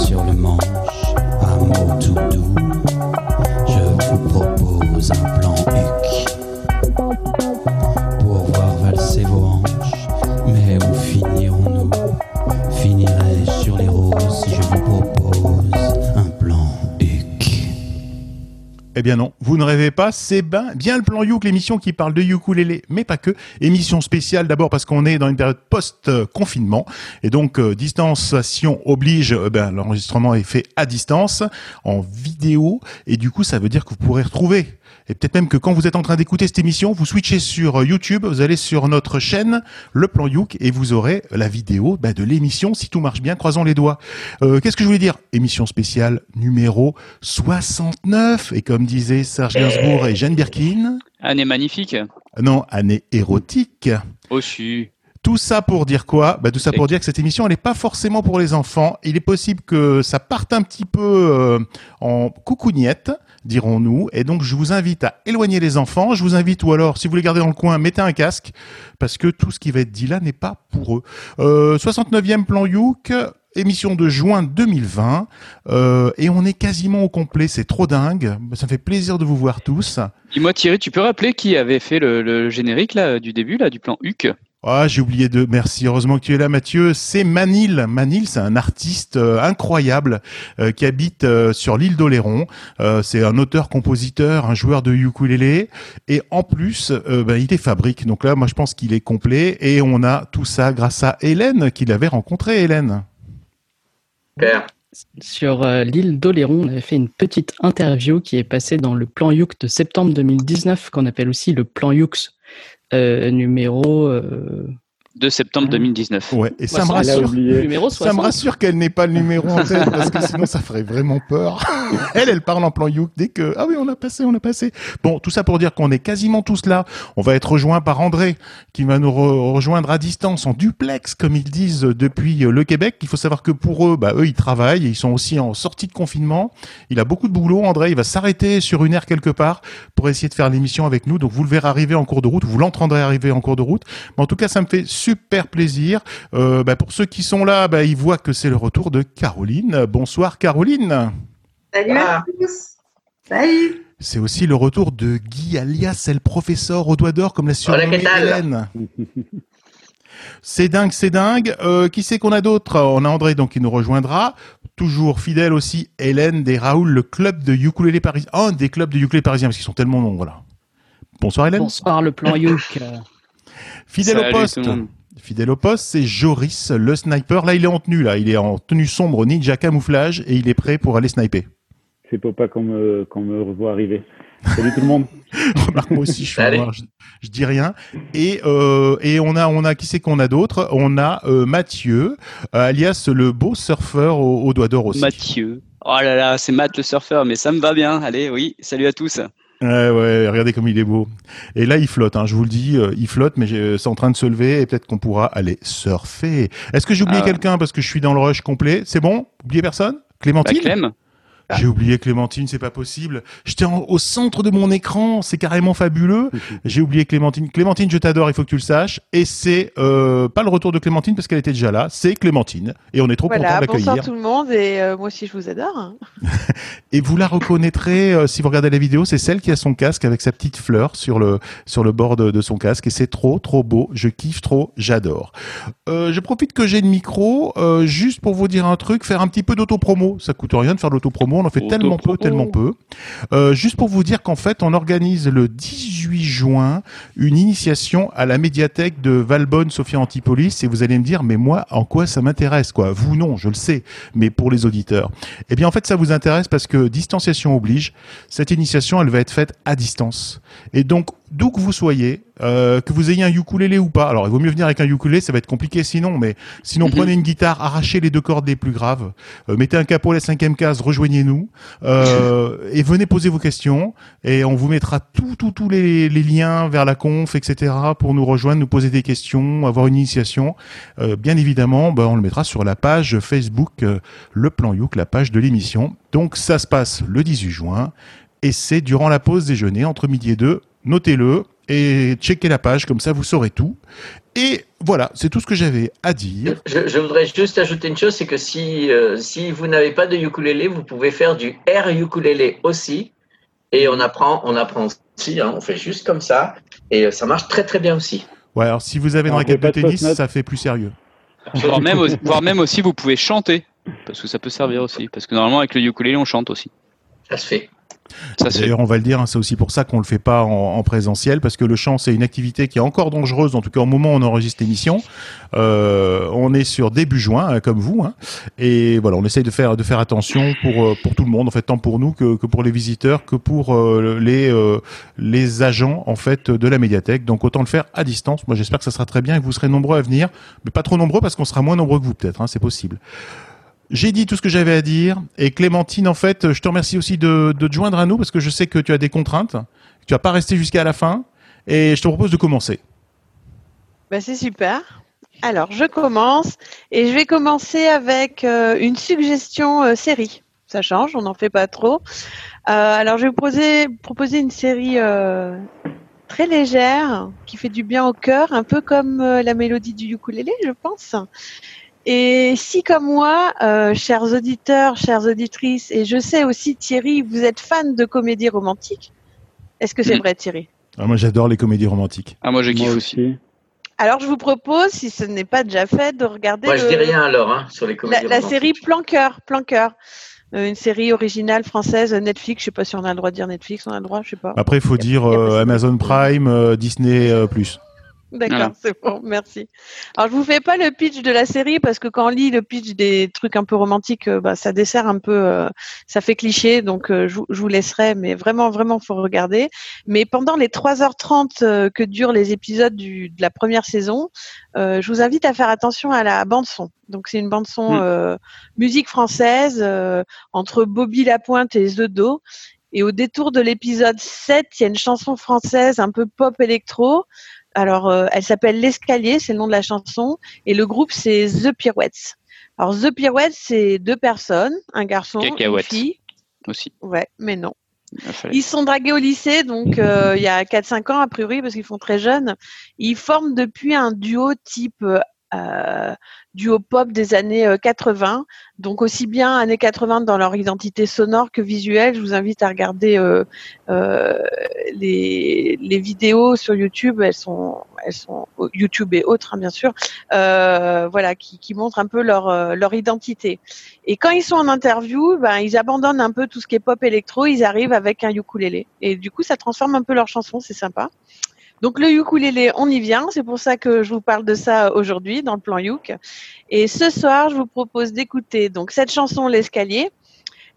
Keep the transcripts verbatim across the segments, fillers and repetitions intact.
sur le manche, à mots tout doux, je vous propose un plan huc pour voir valser vos hanches. Mais où finirons-nous? Finirai-je sur les roses si je vous propose un plan huc? Eh bien non, vous ne rêvez pas, c'est bien le plan Youk, l'émission qui parle de ukulélé, mais pas que. Émission spéciale d'abord parce qu'on est dans une période post-confinement, et donc euh, distanciation oblige, euh, ben, l'enregistrement est fait à distance, en vidéo, et du coup ça veut dire que vous pourrez retrouver. Et peut-être même que quand vous êtes en train d'écouter cette émission, vous switchez sur YouTube, vous allez sur notre chaîne, le plan Youk, et vous aurez la vidéo bah, de l'émission, si tout marche bien, croisons les doigts. Euh, qu'est-ce que je voulais dire? Émission spéciale numéro soixante-neuf, et comme disait Serge Gainsbourg et Jeanne Birkin... Année magnifique. Non, année érotique. Oh, si. Tout ça pour dire quoi? Bah, tout ça pour dire que cette émission, elle n'est pas forcément pour les enfants. Il est possible que ça parte un petit peu euh, en coucougnette, dirons-nous. Et donc, je vous invite à éloigner les enfants. Je vous invite, ou alors, si vous les gardez dans le coin, mettez un casque, parce que tout ce qui va être dit là n'est pas pour eux. Euh, soixante-neuvième plan Youk, émission de juin deux mille vingt. Euh, et on est quasiment au complet. C'est trop dingue. Ça me fait plaisir de vous voir tous. Dis-moi, Thierry, tu peux rappeler qui avait fait le, le générique là, du début là, du plan Youk? Ah, j'ai oublié de... Merci, heureusement que tu es là, Mathieu. C'est Manil. Manil, c'est un artiste euh, incroyable euh, qui habite euh, sur l'île d'Oléron. Euh, c'est un auteur-compositeur, un joueur de ukulélé. Et en plus, euh, bah, il les fabrique. Donc là, moi, je pense qu'il est complet. Et on a tout ça grâce à Hélène, qui l'avait rencontré, Hélène. Super. Sur euh, l'île d'Oléron, on avait fait une petite interview qui est passée dans le plan Youk de septembre deux mille dix-neuf, qu'on appelle aussi le plan Youks. Euh, numéro euh... de septembre deux mille dix-neuf. Ouais, et ça, ça me rassure. Ça me rassure qu'elle n'ait pas le numéro en tête parce que sinon ça ferait vraiment peur. Elle, elle parle en plan Youk dès que ah oui, on a passé, on a passé. Bon, tout ça pour dire qu'on est quasiment tous là. On va être rejoint par André qui va nous re- rejoindre à distance en duplex comme ils disent depuis le Québec. Il faut savoir que pour eux, bah eux ils travaillent, et ils sont aussi en sortie de confinement. Il a beaucoup de boulot, André, il va s'arrêter sur une aire quelque part pour essayer de faire l'émission avec nous. Donc vous le verrez arriver en cours de route, vous l'entendrez arriver en cours de route. Mais en tout cas, ça me fait super Super plaisir. Euh, bah pour ceux qui sont là, bah, ils voient que c'est le retour de Caroline. Bonsoir Caroline. Salut à tous. Salut. C'est aussi le retour de Guy alias El Professeur au doigt d'or comme la surnommée Hélène. C'est dingue, c'est dingue. Euh, qui c'est qu'on a d'autres? On a André donc qui nous rejoindra. Toujours fidèle aussi Hélène des Raoul, le club de ukulélé parisien. Un des clubs de ukulélé parisien parce qu'ils sont tellement nombreux là. Bonsoir Hélène. Bonsoir le plan Youk. Fidèle Salut au poste. Fidèle au poste, c'est Joris, le sniper. Là, il est en tenue, là. Il est en tenue sombre, ninja camouflage, et il est prêt pour aller sniper. C'est pour pas qu'on me, qu'on me revoie arriver. Salut tout le monde. Remarque, moi aussi, je suis noir, je, je dis rien. Et, euh, et on a, on a, qui c'est qu'on a d'autres? On a euh, Mathieu, euh, alias le beau surfeur au, au doigt d'or aussi. Mathieu. Oh là là, c'est Matt le surfeur, mais ça me va bien. Allez, oui, salut à tous. Ouais, ouais, regardez comme il est beau. Et là, il flotte, hein, je vous le dis, euh, il flotte, mais j'ai, c'est en train de se lever et peut-être qu'on pourra aller surfer. Est-ce que j'ai oublié ah, quelqu'un parce que je suis dans le rush complet? C'est bon? Oubliez personne? Clémentine? Bah, Clem. Ah. J'ai oublié Clémentine, c'est pas possible. J'étais en, au centre de mon écran, c'est carrément fabuleux. J'ai oublié Clémentine. Clémentine, je t'adore, il faut que tu le saches. Et c'est euh, pas le retour de Clémentine parce qu'elle était déjà là, c'est Clémentine. Et on est trop voilà, content de l'accueillir. Bonsoir tout le monde et euh, moi aussi je vous adore. Hein. Et vous la reconnaîtrez euh, si vous regardez la vidéo, c'est celle qui a son casque avec sa petite fleur sur le, sur le bord de, de son casque. Et c'est trop, trop beau, je kiffe trop, j'adore. Euh, je profite que j'ai le micro euh, juste pour vous dire un truc, faire un petit peu d'autopromo. Ça coûte rien de faire de l'autopromo. On en fait tellement peu, tellement peu. Euh, juste pour vous dire qu'en fait, on organise le dix-huit juin une initiation à la médiathèque de Valbonne, Sophia Antipolis. Et vous allez me dire, mais moi, en quoi ça m'intéresse, quoi? Vous, non, je le sais, mais pour les auditeurs. Eh bien, en fait, ça vous intéresse parce que distanciation oblige. Cette initiation, elle va être faite à distance. Et donc, d'où que vous soyez, euh, que vous ayez un ukulélé ou pas. Alors, il vaut mieux venir avec un ukulélé, ça va être compliqué sinon, mais sinon, mm-hmm. prenez une guitare, arrachez les deux cordes les plus graves, euh, mettez un capot à la cinquième case, rejoignez-nous, euh, et venez poser vos questions, et on vous mettra tous tout, tout les, les liens vers la conf, et cetera, pour nous rejoindre, nous poser des questions, avoir une initiation. Euh, bien évidemment, bah, on le mettra sur la page Facebook, euh, le plan Youk, la page de l'émission. Donc, ça se passe le dix-huit juin, et c'est durant la pause déjeuner, entre midi et deux, notez-le, et checkez la page, comme ça vous saurez tout. Et voilà, c'est tout ce que j'avais à dire. Je, je voudrais juste ajouter une chose, c'est que si, euh, si vous n'avez pas de ukulélé, vous pouvez faire du air ukulélé aussi. Et on apprend, on apprend aussi, hein, on fait juste comme ça. Et ça marche très très bien aussi. Ouais, alors si vous avez dans la gamme de tennis, ça fait plus sérieux. Voire même, voire même aussi, vous pouvez chanter. Parce que ça peut servir aussi. Parce que normalement, avec le ukulélé, on chante aussi. Ça se fait. Ça se D'ailleurs, fait. On va le dire, hein, c'est aussi pour ça qu'on ne le fait pas en, en présentiel, parce que le chant, c'est une activité qui est encore dangereuse, en tout cas au moment où on enregistre l'émission. Euh, on est sur début juin, comme vous, hein, et voilà, on essaye de faire, de faire attention pour, pour tout le monde, en fait, tant pour nous que, que pour les visiteurs, que pour euh, les, euh, les agents en fait, de la médiathèque. Donc autant le faire à distance. Moi, j'espère que ça sera très bien et que vous serez nombreux à venir, mais pas trop nombreux, parce qu'on sera moins nombreux que vous, peut-être, hein, c'est possible. J'ai dit tout ce que j'avais à dire, et Clémentine, en fait, je te remercie aussi de, de te joindre à nous, parce que je sais que tu as des contraintes, que tu vas pas rester jusqu'à la fin, et je te propose de commencer. Bah, c'est super. Alors, je commence, et je vais commencer avec euh, une suggestion euh, série. Ça change, on n'en fait pas trop. Euh, alors, je vais vous poser, proposer une série euh, très légère, qui fait du bien au cœur, un peu comme euh, la mélodie du ukulélé, je pense. Et si, comme moi, euh, chers auditeurs, chères auditrices, et je sais aussi, Thierry, vous êtes fan de comédies romantiques. Est-ce que c'est mmh. vrai, Thierry ? Ah, moi, j'adore les comédies romantiques. Ah, moi, je kiffe moi aussi. aussi. Alors, je vous propose, si ce n'est pas déjà fait, de regarder... Moi, le... je dis rien alors, hein, sur les comédies la, romantiques. La série Planqueur, Planqueur. Euh, une série originale française, Netflix. Je ne sais pas si on a le droit de dire Netflix, on a le droit, je ne sais pas. Après, il faut dire euh, Amazon Prime, euh, Disney plus. Euh, D'accord, voilà. C'est bon, merci. Alors, je vous fais pas le pitch de la série parce que quand on lit le pitch des trucs un peu romantiques, bah, ça dessert un peu, euh, ça fait cliché, donc euh, je, je vous laisserai, mais vraiment, vraiment, faut regarder. Mais pendant les trois heures trente euh, que durent les épisodes du, de la première saison, euh, je vous invite à faire attention à la bande-son. Donc, c'est une bande-son mmh. euh, musique française euh, entre Bobby Lapointe et The Do. Et au détour de l'épisode sept, il y a une chanson française un peu pop électro. Alors, euh, elle s'appelle L'Escalier, c'est le nom de la chanson, et le groupe, c'est The Pirouettes. Alors, The Pirouettes, c'est deux personnes, un garçon, Cacahuètes. Une fille. Aussi. Ouais, mais non. Ils sont dragués au lycée, donc euh, il y a quatre cinq ans, a priori, parce qu'ils font très jeunes. Ils forment depuis un duo type euh, duo pop des années quatre-vingts, donc aussi bien années quatre-vingts dans leur identité sonore que visuelle. Je vous invite à regarder euh, euh, les, les vidéos sur YouTube. Elles sont, elles sont YouTube et autres, hein, bien sûr. Euh, voilà, qui, qui montrent un peu leur leur identité. Et quand ils sont en interview, ben ils abandonnent un peu tout ce qui est pop électro. Ils arrivent avec un ukulélé. Et du coup, ça transforme un peu leurs chansons. C'est sympa. Donc le ukulélé, on y vient, c'est pour ça que je vous parle de ça aujourd'hui dans le plan Youk. Et ce soir, je vous propose d'écouter donc cette chanson L'Escalier,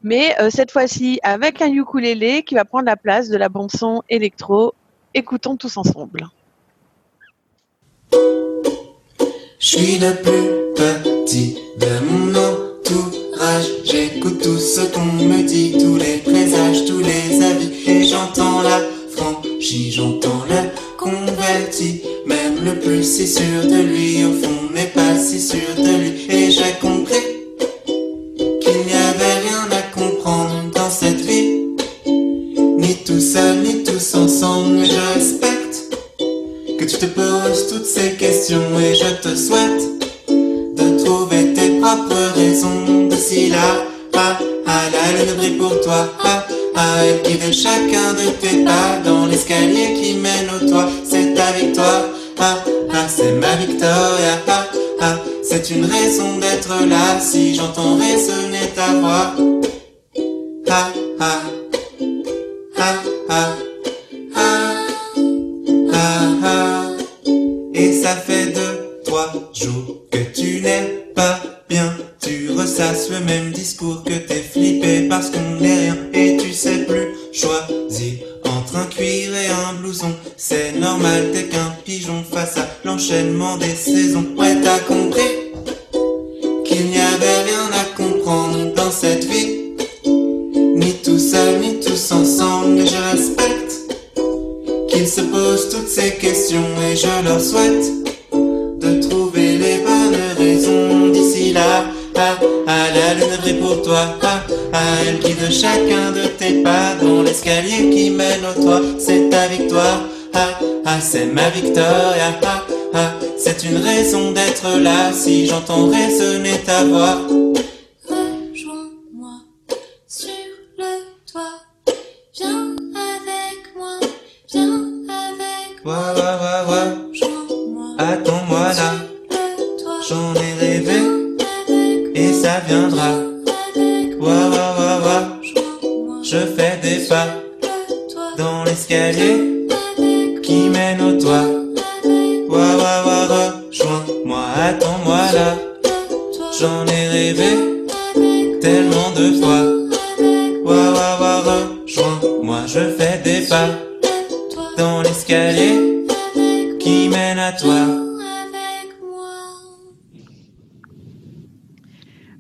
mais euh, cette fois-ci avec un ukulélé qui va prendre la place de la bande son électro. Écoutons tous ensemble. Je suis le plus petit de mon entourage, j'écoute tout ce qu'on me dit, tous les présages, tous les avis, et j'entends la franchie, j'entends le converti, même le plus si sûr de lui, au fond n'est pas si sûr de lui, et j'ai compris qu'il n'y avait rien à comprendre dans cette vie, ni tout seul, ni tous ensemble, je respecte que tu te poses toutes ces questions, et je te souhaite de trouver tes propres raisons, d'ici là, ah, ah, la lune brille pour toi, ah, ah, elle guide chacun de tes pas dans l'escalier qui mène au toit. C'est ta victoire, ah, ah, c'est ma victoire, ah, ah, c'est une raison d'être là. Si j'entends résonner ta voix, ah, ah, ah, ah, ah, ah, ah. Et ça fait deux, trois jours que tu n'es pas bien. Tu ressasses le même discours, que t'es flippé parce qu'on est rien, et tu sais plus choisir entre un cuir et un blouson. C'est normal, t'es qu'un pigeon face à l'enchaînement des saisons. Ouais, t'as compris qu'il n'y avait rien à comprendre dans cette vie, ni tout seul, ni tous ensemble, mais je respecte qu'ils se posent toutes ces questions, et je leur souhaite de trouver les bonnes raisons d'ici là. Ah, ah, la lune brille pour toi, ah, ah, elle guide chacun de tes pas dans l'escalier qui mène au toit. C'est ta victoire, ah, ah, ah c'est ma victoria, ah ah c'est une raison d'être là si j'entends résonner ta voix. Rejoins-moi sur le toit, viens avec moi, viens avec moi. Ouais, ouais, ouais, ouais. Rejoins-moi, attends-moi là, j'en ai rêvé et ça viendra. Wa wa wa wa, je fais des pas dans l'escalier qui mène au toit. Wa wa wa wa, rejoins-moi, attends-moi là, j'en ai rêvé tellement de fois. Wa wa wa wa, rejoins-moi, je fais des pas dans l'escalier qui mène à toi.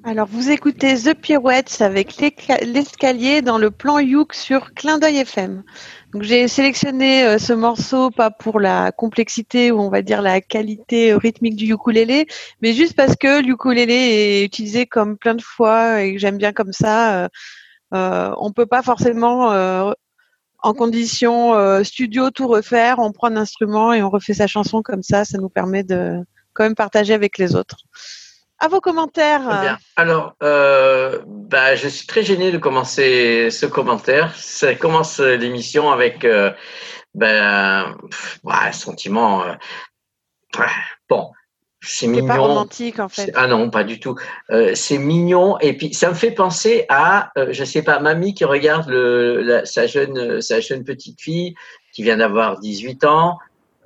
Alors, vous écoutez The Pirouettes avec l'escalier dans le plan Youk sur Clin d'œil F M. Donc, j'ai sélectionné euh, ce morceau, pas pour la complexité ou on va dire la qualité rythmique du ukulélé, mais juste parce que l'ukulélé est utilisé comme plein de fois et que j'aime bien comme ça. Euh, euh, on peut pas forcément, euh, en condition euh, studio, tout refaire. On prend un instrument et on refait sa chanson comme ça. Ça nous permet de quand même partager avec les autres. À vos commentaires. Très bien. Alors, euh, bah, je suis très gêné de commencer ce commentaire. Ça commence l'émission avec euh, ben, pff, ouais, sentiment. Euh, pff, bon, c'est, c'est mignon. Pas romantique en fait. C'est, ah non, pas du tout. Euh, c'est mignon et puis ça me fait penser à, euh, je sais pas, mamie qui regarde le, la, sa jeune, sa jeune petite fille qui vient d'avoir dix-huit ans.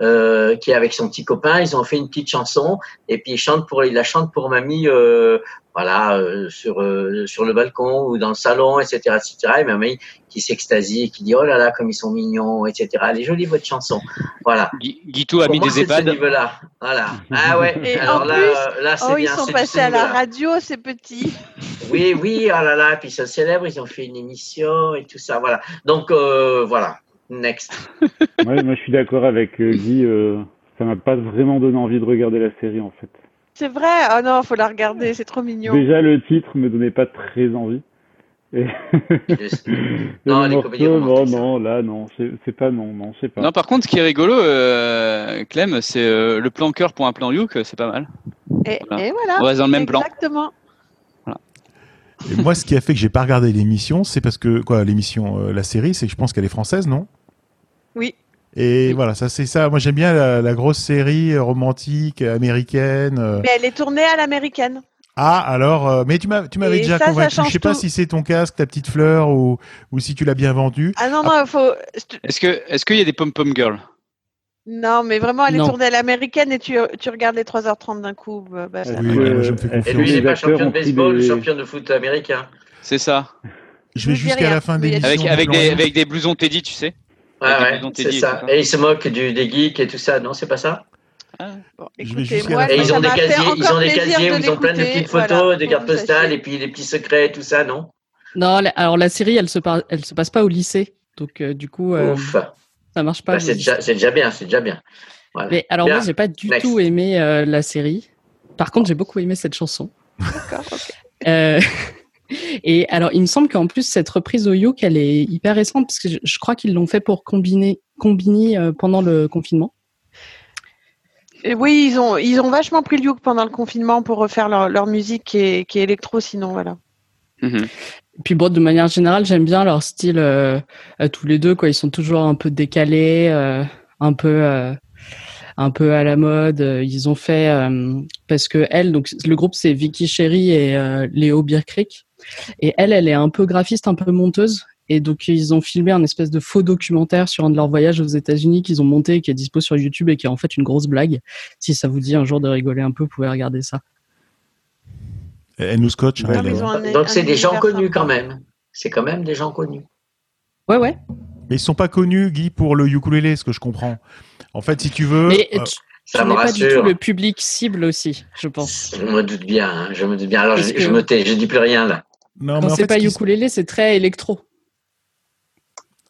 Euh, qui est avec son petit copain, ils ont fait une petite chanson et puis ils chantent pour, ils la chantent pour mamie, euh, voilà, euh, sur euh, sur le balcon ou dans le salon, et cetera, et cetera. Et mamie qui s'extasie et qui dit oh là là comme ils sont mignons, et cetera. Elle est jolie votre chanson, voilà. Guitou a mis des EHPAD. Voilà, voilà. Ah ouais. Et alors en là, plus, là, c'est oh, bien. Ils sont c'est passés à la radio, ces petits. Oui, oui. Oh là là. Puis ils sont célèbres, ils ont fait une émission et tout ça, voilà. Donc euh, voilà. Next. Ouais, moi je suis d'accord avec euh, Guy, euh, ça m'a pas vraiment donné envie de regarder la série en fait. C'est vrai, oh non, faut la regarder, c'est trop mignon. Déjà le titre me donnait pas très envie. Et... non, les comédies romantiques. Non, non, là non, c'est, c'est pas non, non, c'est pas. Non, par contre, ce qui est rigolo, euh, Clem, c'est euh, le plan cœur pour un plan Youk, c'est pas mal. Et voilà, et voilà. On reste dans le même plan. Exactement. Et moi, ce qui a fait que j'ai pas regardé l'émission, c'est parce que quoi, l'émission, euh, la série, c'est que je pense qu'elle est française, non ? Oui. Et oui. Voilà, ça c'est ça. Moi, j'aime bien la, la grosse série romantique américaine. Euh... Mais elle est tournée à l'américaine. Ah, alors, euh, mais tu m'as, tu m'avais et déjà ça, convaincu. Ça je sais pas tout. Si c'est ton casque, ta petite fleur, ou ou si tu l'as bien vendue. Ah non non, ah. faut. Est-ce que est-ce qu'il y a des pom-pom girls ? Non, mais vraiment, elle est non. tournée à l'américaine et tu, tu regardes les trois heures trente d'un coup. Bah, ça oui, euh, je me fais confiance. Et lui, il n'est pas champion de baseball, des... champion de foot américain. C'est ça. Je vais jusqu'à la fin oui, des avec, avec, des, avec des blousons Teddy, tu sais. Ah ouais, c'est Teddy, ça. Et ils se moquent du, des geeks et tout ça, non, c'est pas ça ah, bon, écoutez, moi, et ils ont des casiers, ils ont, des casiers de où ils ont plein de petites photos, voilà, des cartes postales et puis des petits secrets, tout ça, non. Non, alors la série, elle ne se, par... se passe pas au lycée. Donc, du coup. Ouf. Ça marche pas. Bah, c'est, déjà, c'est déjà bien, c'est déjà bien. Voilà. Mais alors bien. Moi, j'ai pas du Next. tout aimé euh, la série. Par contre, j'ai beaucoup aimé cette chanson. D'accord. Okay. Euh, et alors, il me semble qu'en plus cette reprise au Youk, elle est hyper récente parce que je, je crois qu'ils l'ont fait pour combiner, combiner euh, pendant le confinement. Et oui, ils ont, ils ont vachement pris le Youk pendant le confinement pour refaire leur, leur musique qui est, qui est électro, sinon voilà. Mm-hmm. Puis bon, de manière générale, j'aime bien leur style euh, euh, tous les deux, quoi. Ils sont toujours un peu décalés, euh, un peu, euh, un peu à la mode. Ils ont fait euh, parce que elle, donc le groupe c'est Vicky Sherry et euh, Léo Bierkriek, et elle, elle est un peu graphiste, un peu monteuse, et donc ils ont filmé un espèce de faux documentaire sur un de leurs voyages aux États-Unis qu'ils ont monté, qui est dispo sur YouTube et qui est en fait une grosse blague. Si ça vous dit un jour de rigoler un peu, vous pouvez regarder ça. Elle nous scotche. Ouais, donc, un, c'est un des gens connus sympa. Quand même. C'est quand même des gens connus. Ouais, ouais. Mais ils ne sont pas connus, Guy, pour le ukulélé, ce que je comprends. En fait, si tu veux. Mais tu euh, ça me rassure. Pas du tout le public cible aussi, je pense. Je me doute bien. Hein, je me doute bien. Alors, je, que... je me tais. Je ne dis plus rien, là. Non, quand mais en c'est fait, pas ce ukulélé, c'est... c'est très électro.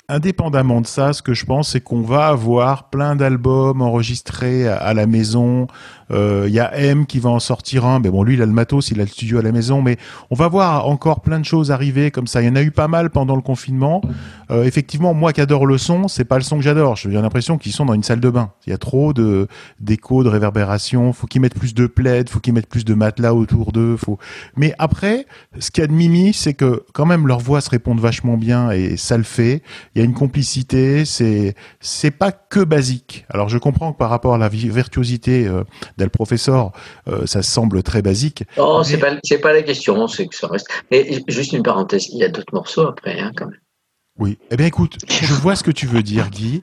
Indépendamment de ça, ce que je pense, c'est qu'on va avoir plein d'albums enregistrés à, à la maison. Il euh, y a M qui va en sortir un. Mais bon, lui, il a le matos, il a le studio à la maison. Mais on va voir encore plein de choses arriver comme ça. Il y en a eu pas mal pendant le confinement. euh, effectivement, moi qui adore le son, c'est pas le son que j'adore. J'ai l'impression qu'ils sont dans une salle de bain. Il y a trop de d'écho, de réverbération. Faut qu'ils mettent plus de plaids, faut qu'ils mettent plus de matelas autour d'eux. Faut. Mais après, ce qu'il y a de mimi, c'est que quand même leurs voix se répondent vachement bien et ça le fait. Il y a une complicité. C'est c'est pas que basique. Alors je comprends que par rapport à la virtuosité euh, d'El Professeur, euh, ça semble très basique. Oh, mais... c'est pas c'est pas la question. C'est que ça reste. Et juste une parenthèse, il y a d'autres morceaux après, hein, quand même. Oui. Eh bien, écoute, je vois ce que tu veux dire, Guy.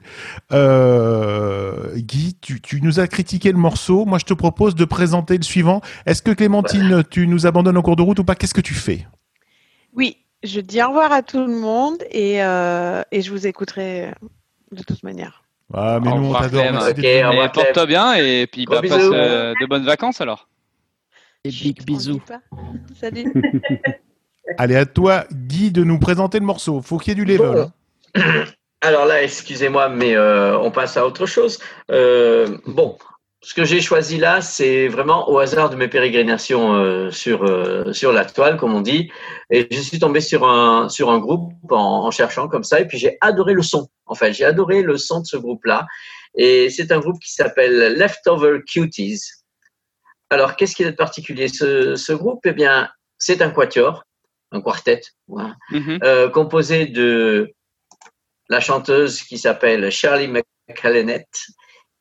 Euh, Guy, tu, tu nous as critiqué le morceau. Moi, je te propose de présenter le suivant. Est-ce que, Clémentine, voilà. tu nous abandonnes en cours de route ou pas? Qu'est-ce que tu fais? Oui, je dis au revoir à tout le monde et, euh, et je vous écouterai de toute manière. Ah, mais nous, on t'adore. Okay, porte-toi bien et puis bah, passe euh, de bonnes vacances, alors. Et big bisous. Salut. Allez, à toi, Guy, de nous présenter le morceau. Faut qu'il y ait du level. Bon. Alors là, excusez-moi, mais euh, on passe à autre chose. Euh, bon, ce que j'ai choisi là, c'est vraiment au hasard de mes pérégrinations euh, sur, euh, sur la toile, comme on dit. Et je suis tombé sur un, sur un groupe en, en cherchant comme ça. Et puis, j'ai adoré le son. Enfin, j'ai adoré le son de ce groupe-là. Et c'est un groupe qui s'appelle Leftover Cuties. Alors, qu'est-ce qu'il y a de particulier, ce, ce groupe? Eh bien, c'est un quatuor. Un quartet, ouais. mm-hmm. euh, composé de la chanteuse qui s'appelle Shirley MacLaine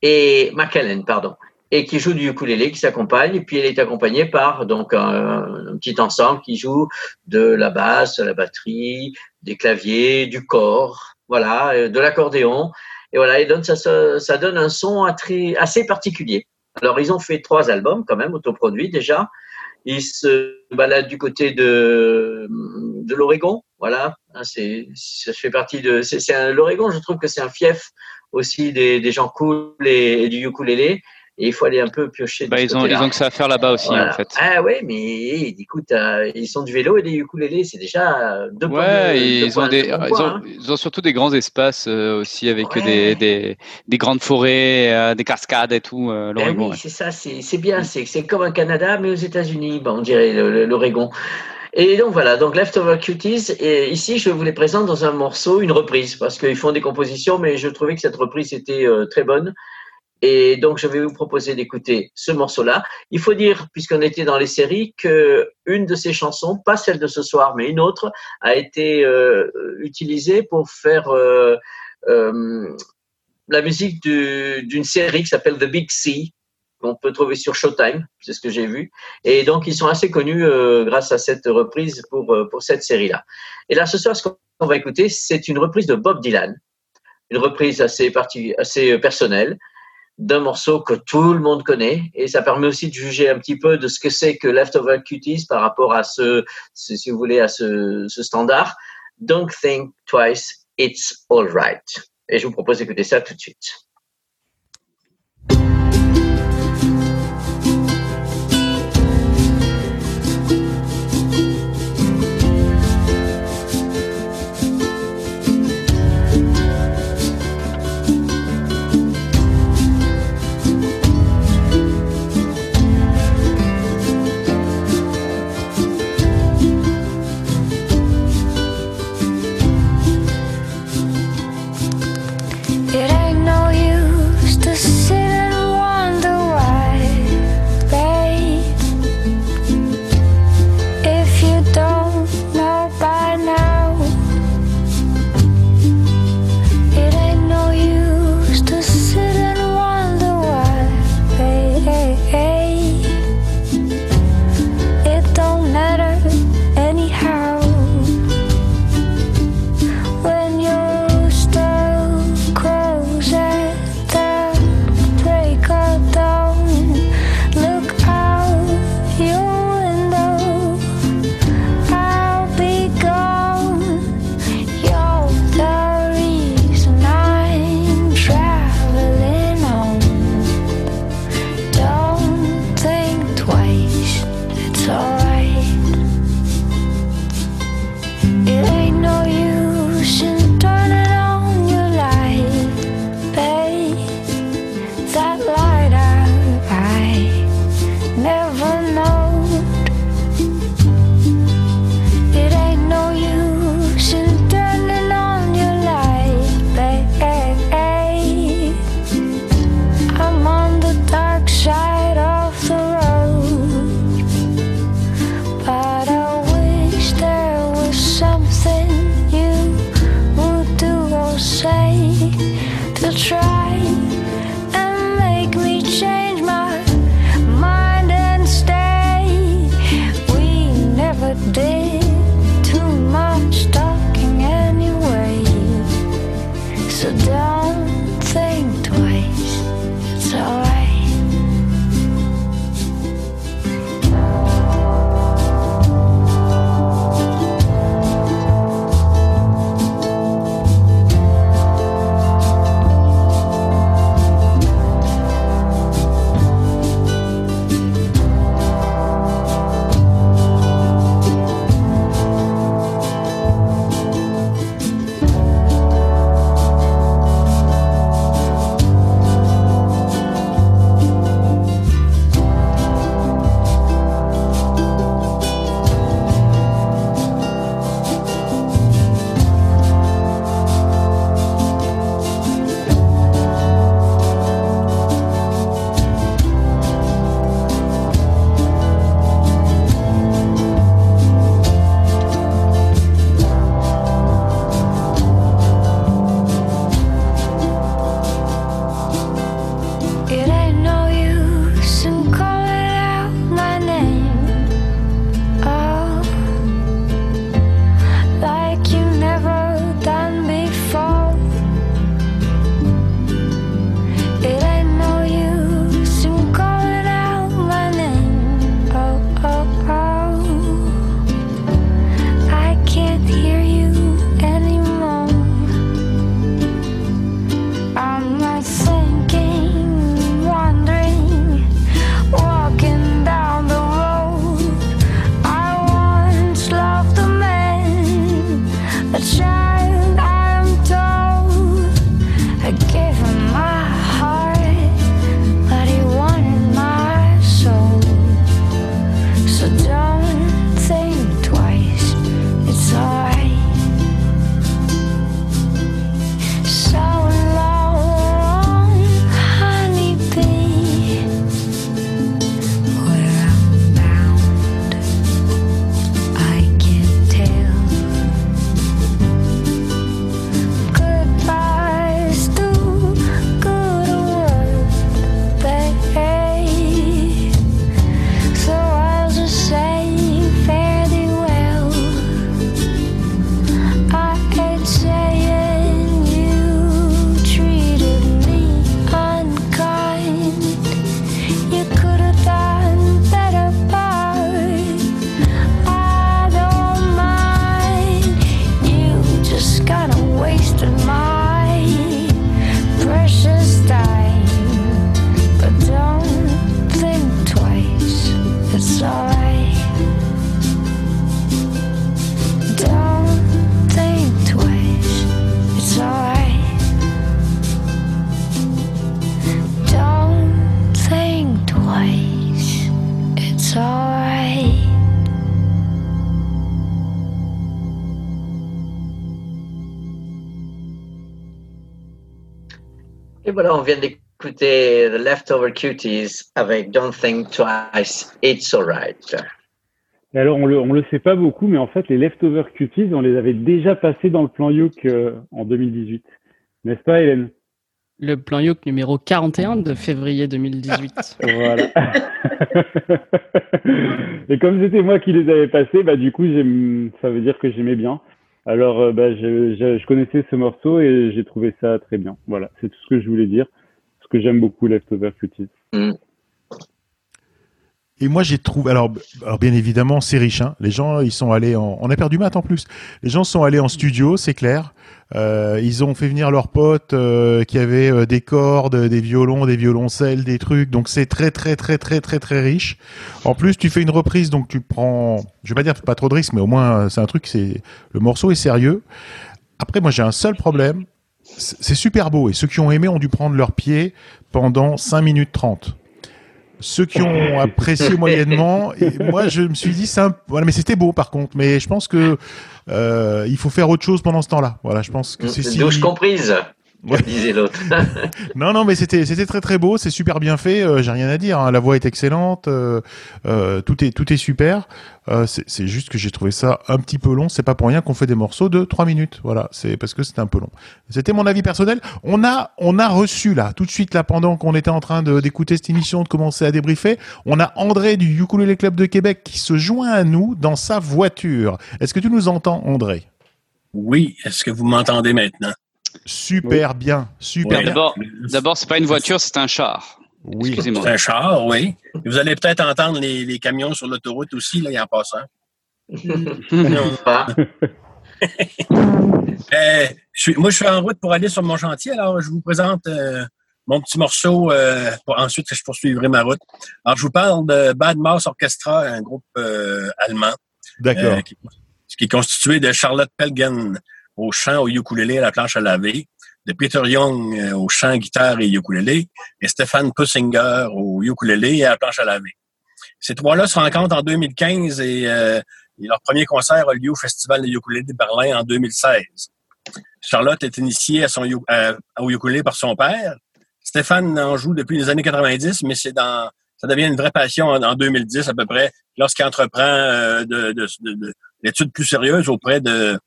et MacLaine, pardon, et qui joue du ukulélé, qui s'accompagne, et puis elle est accompagnée par donc un, un petit ensemble qui joue de la basse, de la batterie, des claviers, du cor, voilà, de l'accordéon, et voilà, et donne ça, ça, ça donne un son très, assez particulier. Alors ils ont fait trois albums quand même autoproduits déjà. Ils se baladent du côté de, de l'Oregon, voilà. C'est, ça fait partie de. C'est, c'est un, l'Oregon, je trouve que c'est un fief aussi des, des gens cool et, et du ukulélé. Et il faut aller un peu piocher. Bah, ils, ont, ils ont que ça à faire là-bas aussi, voilà. En fait. Ah oui, mais écoute, euh, ils sont du vélo et des ukulélés, c'est déjà deux points. Ouais, de, ils, deux points, ont des, bon ils, point, ont, hein. Ils ont surtout des grands espaces euh, aussi avec ouais. des, des, des grandes forêts, euh, des cascades et tout. Euh, l'Oregon, ben oui, ouais. c'est ça, c'est, c'est bien, c'est, c'est comme un Canada, mais aux États-Unis, ben, on dirait le, le, l'Oregon. Et donc voilà, donc Leftover Cuties, et ici je vous les présente dans un morceau, une reprise, parce qu'ils font des compositions, mais je trouvais que cette reprise était euh, très bonne. Et donc, je vais vous proposer d'écouter ce morceau-là. Il faut dire, puisqu'on était dans les séries, que une de ces chansons, pas celle de ce soir, mais une autre, a été euh, utilisée pour faire euh, euh, la musique du, d'une série qui s'appelle The Big C, qu'on peut trouver sur Showtime, c'est ce que j'ai vu. Et donc, ils sont assez connus euh, grâce à cette reprise pour, euh, pour cette série-là. Et là, ce soir, ce qu'on va écouter, c'est une reprise de Bob Dylan, une reprise assez, parti, assez personnelle, d'un morceau que tout le monde connaît, et ça permet aussi de juger un petit peu de ce que c'est que Leftover Cuties par rapport à ce, ce si vous voulez, à ce, ce standard. Don't think twice, it's all right. Et je vous propose d'écouter ça tout de suite. It ain't no use. Et voilà, on vient d'écouter The Leftover Cuties avec Don't Think Twice, It's Alright. Et alors, on le, on le sait pas beaucoup, mais en fait, les Leftover Cuties, on les avait déjà passés dans le plan Youk euh, en deux mille dix-huit. N'est-ce pas, Hélène? Le plan Youk numéro quarante et un de février deux mille dix-huit. Voilà. Et comme c'était moi qui les avais passés, bah, du coup, j'aime, ça veut dire que j'aimais bien. Alors, bah, je, je, je connaissais ce morceau et j'ai trouvé ça très bien. Voilà, c'est tout ce que je voulais dire. Parce que j'aime beaucoup Leftover Cuties. Mm. Et moi, j'ai trouvé, alors, alors bien évidemment, c'est riche, hein. Les gens, ils sont allés en, on a perdu maths en plus. Les gens sont allés en studio, c'est clair. Euh, ils ont fait venir leurs potes, euh, qui avaient euh, des cordes, des violons, des violoncelles, des trucs. Donc, c'est très, très, très, très, très, très riche. En plus, tu fais une reprise, donc tu prends, je vais pas dire pas trop de risques, mais au moins, c'est un truc, c'est, le morceau est sérieux. Après, moi, j'ai un seul problème. C'est super beau. Et ceux qui ont aimé ont dû prendre leurs pieds pendant cinq minutes trente. Ceux qui ont apprécié moyennement, et moi je me suis dit c'est un... voilà, mais c'était beau par contre, mais je pense que euh, il faut faire autre chose pendant ce temps-là. Voilà, je pense que c'est si... douche comprise. Ouais. Disait l'autre. Non non, mais c'était c'était très très beau, c'est super bien fait, euh, j'ai rien à dire, hein. La voix est excellente, euh, euh, tout est tout est super. Euh, c'est c'est juste que j'ai trouvé ça un petit peu long, c'est pas pour rien qu'on fait des morceaux de trois minutes. Voilà, c'est parce que c'était un peu long. C'était mon avis personnel. On a on a reçu là tout de suite là pendant qu'on était en train de d'écouter cette émission, de commencer à débriefer, on a André du Ukulélé Club de Québec qui se joint à nous dans sa voiture. Est-ce que tu nous entends, André? Oui, est-ce que vous m'entendez maintenant? Super oui. bien, super oui, bien. D'abord, d'abord, c'est pas une voiture, c'est un char. Oui, excusez-moi. C'est un char, oui. Et vous allez peut-être entendre les, les camions sur l'autoroute aussi, là, en passant. euh, je suis, moi, je suis en route pour aller sur mon chantier, alors je vous présente euh, mon petit morceau, euh, pour, ensuite je poursuivrai ma route. Alors, je vous parle de Bad Mass Orchestra, un groupe euh, allemand. D'accord. Euh, qui, qui est constitué de Charlotte Pelgen au chant, au ukulélé, à la planche à laver, de Peter Young euh, au chant, guitare et ukulélé, et Stéphane Pussinger au ukulélé et à la planche à laver. Ces trois-là se rencontrent en deux mille quinze et, euh, et leur premier concert a lieu au Festival de ukulélé de Berlin en deux mille seize. Charlotte est initiée à son u- à, au ukulélé par son père. Stéphane en joue depuis les années quatre-vingt-dix, mais c'est dans, ça devient une vraie passion en, en deux mille dix à peu près, lorsqu'il entreprend euh, de, de, de, de, d'études plus sérieuses auprès de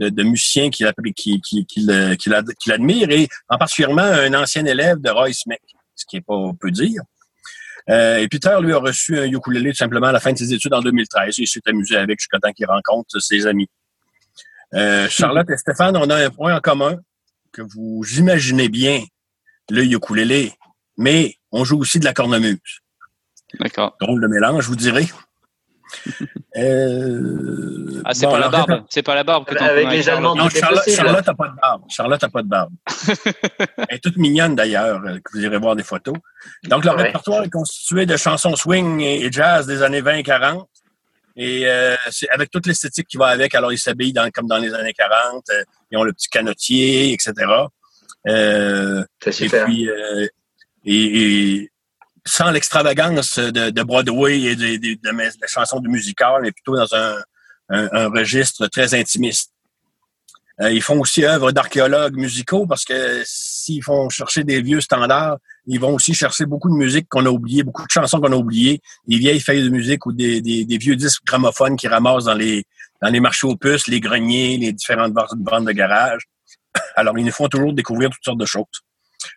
De, de musiciens qui, qui, qui, qui, le, qui, l'ad, qui l'admirent, et en particulièrement un ancien élève de Roy Smith, ce qui est pas peu dire. Euh, et Peter, lui, a reçu un ukulélé tout simplement à la fin de ses études en deux mille treize. Il s'est amusé avec jusqu'à temps qu'il rencontre ses amis. Euh, Charlotte et Stéphane, on a un point en commun que vous imaginez bien, le ukulélé, mais on joue aussi de la cornemuse. D'accord. Drôle de mélange, vous direz. Euh... Ah, c'est bon, pas la barbe. Répète... C'est pas la barbe que t'en avec les Allemands. Non, Charlotte, Charlotte a pas de barbe. Charlotte a pas de barbe. Elle est toute mignonne d'ailleurs, que vous irez voir des photos. Donc, leur ouais. répertoire est constitué de chansons swing et jazz des années vingt et quarante. Et euh, c'est avec toute l'esthétique qui va avec. Alors, ils s'habillent dans, comme dans les années quarante. Ils ont le petit canotier, et cetera. Euh, c'est super. Et puis, euh, et, et, sans l'extravagance de, de Broadway et des de, de, de chansons de musical, mais plutôt dans un, un, un registre très intimiste. Euh, ils font aussi œuvre d'archéologues musicaux parce que s'ils font chercher des vieux standards, ils vont aussi chercher beaucoup de musique qu'on a oubliée, beaucoup de chansons qu'on a oubliées, des vieilles feuilles de musique ou des, des, des vieux disques gramophones qu'ils ramassent dans les, dans les marchés aux puces, les greniers, les différentes ventes de garage. Alors, ils nous font toujours découvrir toutes sortes de choses.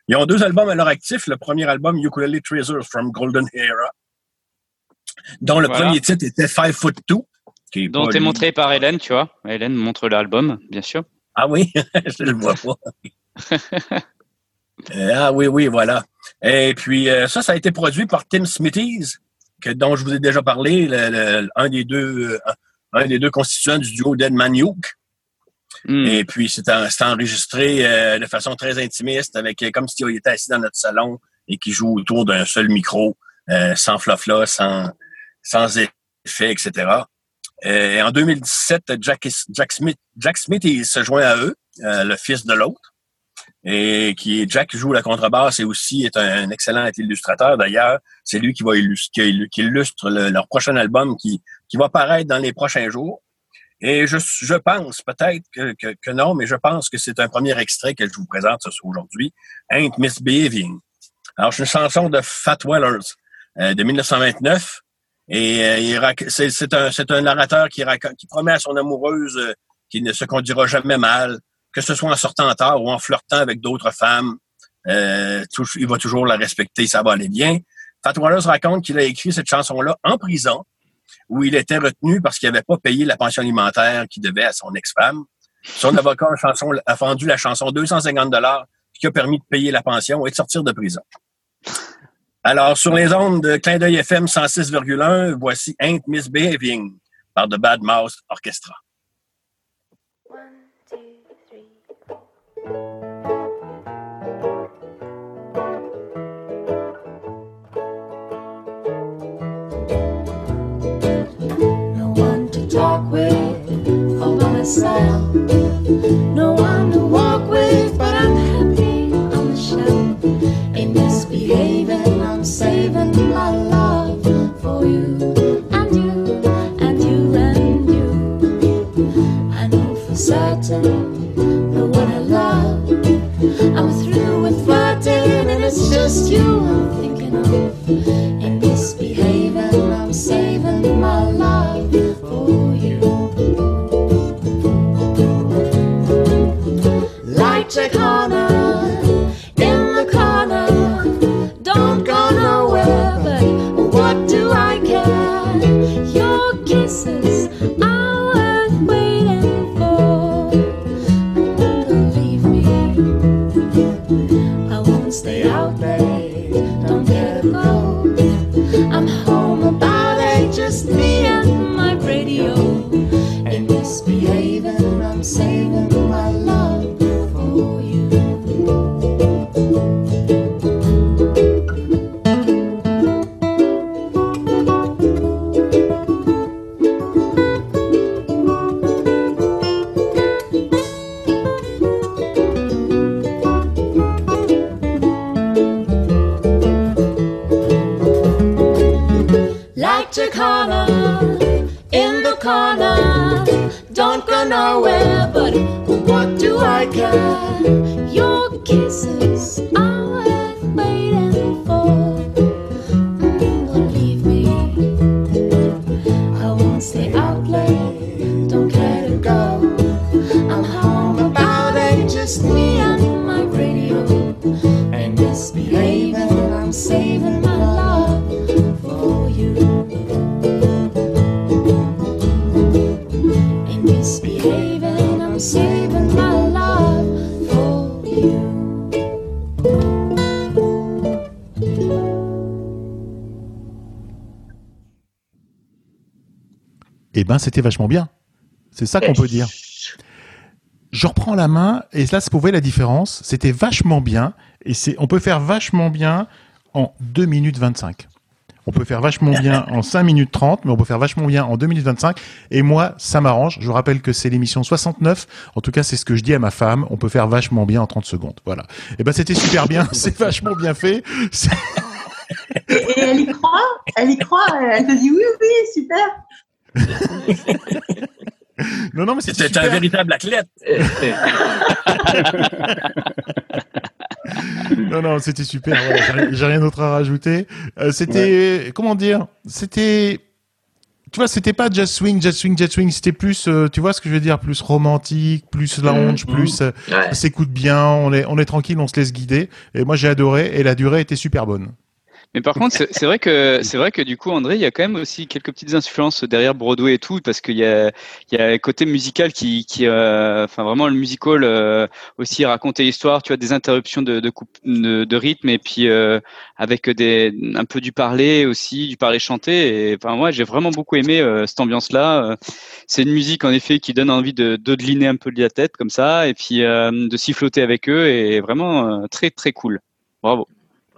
Ils ont deux albums à leur actif. Le premier album, Ukulele Treasures from Golden Era, dont le voilà. premier titre était Five Foot Two. Qui dont est montré par Hélène, tu vois. Hélène montre l'album, bien sûr. Ah oui, je le vois pas. euh, ah oui, oui, voilà. Et puis euh, ça, ça a été produit par Tim Smithies, que, dont je vous ai déjà parlé, le, le, un, des deux, euh, un des deux constituants du duo Dead Man Uke. Mm. Et puis, c'est, en, c'est enregistré euh, de façon très intimiste, avec comme si on était assis dans notre salon et qui joue autour d'un seul micro, euh, sans flafla, sans, sans effet, et cetera. Et en deux mille dix-sept, Jack, Jack Smith, Jack Smith il se joint à eux, euh, le fils de l'autre, et qui Jack joue la contrebasse et aussi est un, un excellent illustrateur. D'ailleurs, c'est lui qui va illustrer, qui illustre le, leur prochain album qui, qui va paraître dans les prochains jours. Et je, je pense, peut-être que, que, que non, mais je pense que c'est un premier extrait que je vous présente ce soir aujourd'hui, Ain't Misbehaving. Alors, c'est une chanson de Fat Waller euh, de mille neuf cent vingt-neuf. Et euh, il rac... c'est, c'est, un, c'est un narrateur qui, rac... qui promet à son amoureuse euh, qu'il ne se conduira jamais mal, que ce soit en sortant tard ou en flirtant avec d'autres femmes. Euh, tout... Il va toujours la respecter, ça va aller bien. Fat Waller raconte qu'il a écrit cette chanson-là en prison, où il était retenu parce qu'il n'avait pas payé la pension alimentaire qu'il devait à son ex-femme. Son avocat a, chanson, a vendu la chanson deux cent cinquante dollars, ce qui a permis de payer la pension et de sortir de prison. Alors, sur les ondes de Clin d'œil F M cent six virgule un, voici Ain't Misbehaving par The Bad Mass Orchestra. One, two, three, four. Talk with all by myself. No one to walk with, but I'm happy on the shelf. Ain't misbehaving, I'm saving my love for you and you and you and you. I know for certain the one I love. I'm through with flirting, and it's just you I'm thinking of. Ain't misbehaving, I'm saving my love for you. Light a corner, in the corner, don't go nowhere, but what do I care? Your kisses are worth waiting for. Don't leave me, I won't stay out late, don't get a cold. I'm home about eight, just me and my radio. Ain't misbehaving, I'm saving my love for you. Don't go nowhere, but what do I care? Your kisses are worth waiting for. Don't leave me, I won't stay out late, don't care to go. I'm home about eight, just me and my radio. And misbehaving, I'm saving my love for you. Saving my love for you. Eh ben, c'était vachement bien. C'est ça qu'on peut dire. Je reprends la main et là, c'est pour voir la différence. C'était vachement bien et c'est, on peut faire vachement bien en deux minutes vingt-cinq. On peut faire vachement bien en cinq minutes trente, mais on peut faire vachement bien en deux minutes vingt-cinq. Et moi, ça m'arrange. Je vous rappelle que c'est l'émission soixante-neuf. En tout cas, c'est ce que je dis à ma femme. On peut faire vachement bien en trente secondes. Voilà. Et ben, c'était super bien. C'est vachement bien fait. C'est... Et elle y croit. Elle y croit. Elle te dit oui, oui, super. Non, non, mais c'était, c'était super. Un véritable athlète. Non, non, c'était super. Voilà, j'ai rien d'autre à rajouter. Euh, c'était, ouais. Comment dire, c'était, tu vois, c'était pas jazz swing, jazz swing, jazz swing. C'était plus, euh, tu vois ce que je veux dire, plus romantique, plus lounge, mmh, plus, euh, ouais. On s'écoute bien, on est, on est tranquille, on se laisse guider. Et moi, j'ai adoré et la durée était super bonne. Mais par contre, c'est, c'est vrai que c'est vrai que du coup, André, il y a quand même aussi quelques petites influences derrière Broadway et tout, parce qu'il y a il y a le côté musical qui qui euh, enfin vraiment le musical euh, aussi raconter l'histoire, tu vois, des interruptions de de, coupe, de, de rythme et puis euh, avec des un peu du parler aussi, du parler chanté. Et enfin moi, ouais, j'ai vraiment beaucoup aimé euh, cette ambiance-là. C'est une musique en effet qui donne envie de dodeliner un peu de la tête comme ça et puis euh, de s'y flotter avec eux et vraiment euh, très très cool. Bravo.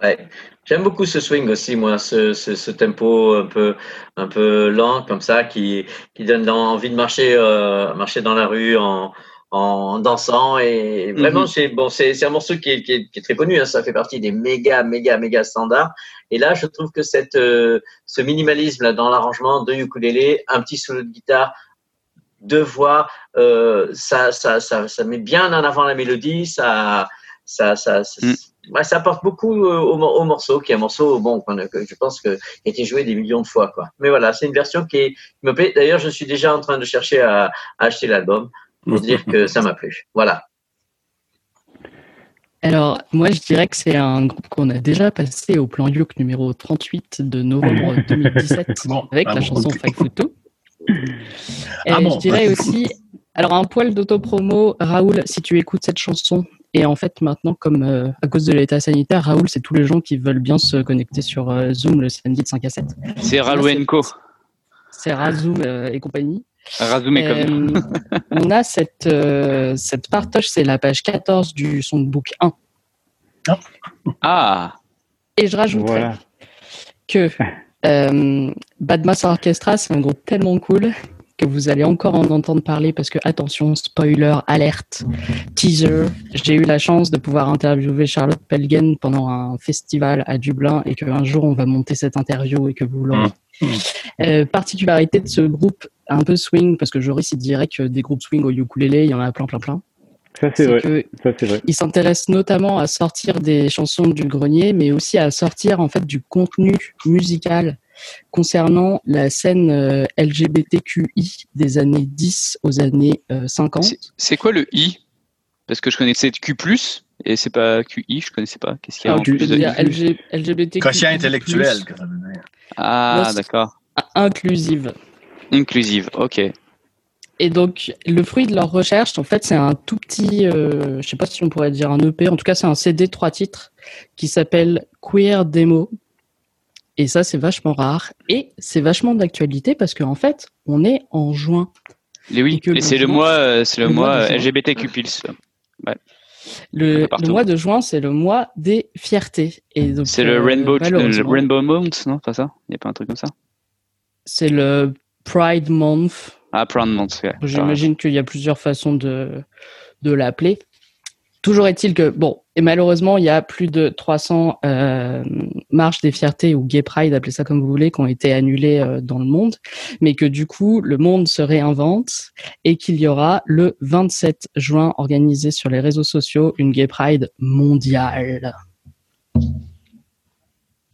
Ouais. J'aime beaucoup ce swing aussi, moi, ce, ce, ce tempo un peu, un peu lent comme ça, qui, qui donne envie de marcher, euh, marcher dans la rue en, en dansant. Et vraiment, mm-hmm. c'est, bon, c'est, c'est un morceau qui est, qui est, qui est très connu, hein, ça fait partie des méga, méga, méga standards. Et là, je trouve que cette, euh, ce minimalisme là dans l'arrangement de ukulélé, un petit solo de guitare de voix, euh, ça, ça, ça, ça met bien en avant la mélodie, ça, ça, ça, ça, mm. ouais, ça apporte beaucoup au, au morceau, qui est un morceau bon, que je pense que a été joué des millions de fois, quoi. Mais voilà, c'est une version qui, est, qui me plaît. D'ailleurs, je suis déjà en train de chercher à, à acheter l'album pour dire que ça m'a plu. Voilà. Alors, moi, je dirais que c'est un groupe qu'on a déjà passé au plan Youk numéro trente-huit de novembre deux mille dix-sept bon, avec ah la bon, chanson Five Foot Two. Et ah bon. Je dirais aussi, alors un poil d'autopromo, Raoul, si tu écoutes cette chanson, et en fait maintenant, comme euh, à cause de l'état sanitaire, Raoul, c'est tous les gens qui veulent bien se connecter sur euh, Zoom le samedi de cinq à sept. C'est Raoul et Co. C'est Razoum euh, et compagnie. Razoum et euh, On a cette, euh, cette partage, c'est la page quatorze du Songbook un. Ah. Et je rajouterais voilà. que... Euh, Bad Mass Orchestra, c'est un groupe tellement cool que vous allez encore en entendre parler parce que, attention, spoiler, alerte, teaser, j'ai eu la chance de pouvoir interviewer Charlotte Pelgen pendant un festival à Dublin et qu'un jour on va monter cette interview et que vous l'aurez. Euh, particularité de ce groupe un peu swing, parce que Joris il dirait que des groupes swing au ukulélé, il y en a plein plein plein. Ça c'est, c'est vrai. Ça c'est vrai. Ils s'intéressent notamment à sortir des chansons du grenier, mais aussi à sortir en fait du contenu musical concernant la scène euh, L G B T Q I des années dix aux années euh, cinquante. C'est, c'est quoi le I ? Parce que je connaissais Q plus, et c'est pas Q I, je connaissais pas. Qu'est-ce qu'il y a ah, en plus de L G, L G B T Q I plus. Quotient intellectuel. Ah Lost, d'accord. Inclusive. Inclusive, ok. Et donc, le fruit de leur recherche, en fait, c'est un tout petit, euh, je ne sais pas si on pourrait dire un E P, en tout cas, c'est un C D de trois titres qui s'appelle Queer Demo. Et ça, c'est vachement rare. Et c'est vachement d'actualité parce qu'en fait, on est en juin. Et oui, et, et c'est, juin, le mois, c'est le, le mois, mois L G B T Q plus. Ouais. Le, le mois de juin, c'est le mois des fiertés. Et donc, c'est euh, le, Rainbow, le Rainbow Month, non ? Pas ça ? Il n'y a pas un truc comme ça ? C'est le Pride Month. Ah, Month, ouais. J'imagine qu'il y a plusieurs façons de, de l'appeler. Toujours est-il que, bon, et malheureusement, il y a plus de trois cents euh, marches des fiertés ou gay pride, appelez ça comme vous voulez, qui ont été annulées euh, dans le monde, mais que du coup, le monde se réinvente et qu'il y aura le vingt-sept juin, organisé sur les réseaux sociaux, une gay pride mondiale.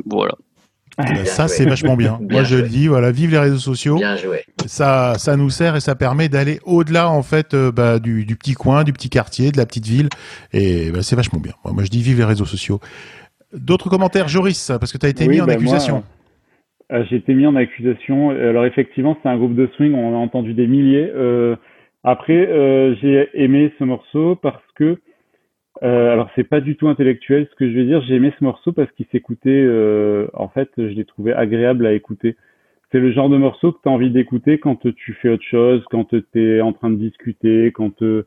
Voilà. Bien ça joué. C'est vachement bien. bien Moi je joué. le dis, voilà, vive les réseaux sociaux. Bien joué. Ça, ça nous sert et ça permet d'aller au-delà en fait euh, bah, du, du petit coin, du petit quartier, de la petite ville. Et bah, c'est vachement bien. Moi je dis vive les réseaux sociaux. D'autres commentaires, Joris, parce que tu as été oui, mis bah, en accusation. Moi, euh, j'ai été mis en accusation. Alors effectivement, c'est un groupe de swing. On en a entendu des milliers. Euh, après, euh, j'ai aimé ce morceau parce que, Euh, alors c'est pas du tout intellectuel ce que je vais dire, j'ai aimé ce morceau parce qu'il s'écoutait, euh, en fait je l'ai trouvé agréable à écouter. C'est le genre de morceau que t'as envie d'écouter quand tu fais autre chose, quand t'es en train de discuter, quand te...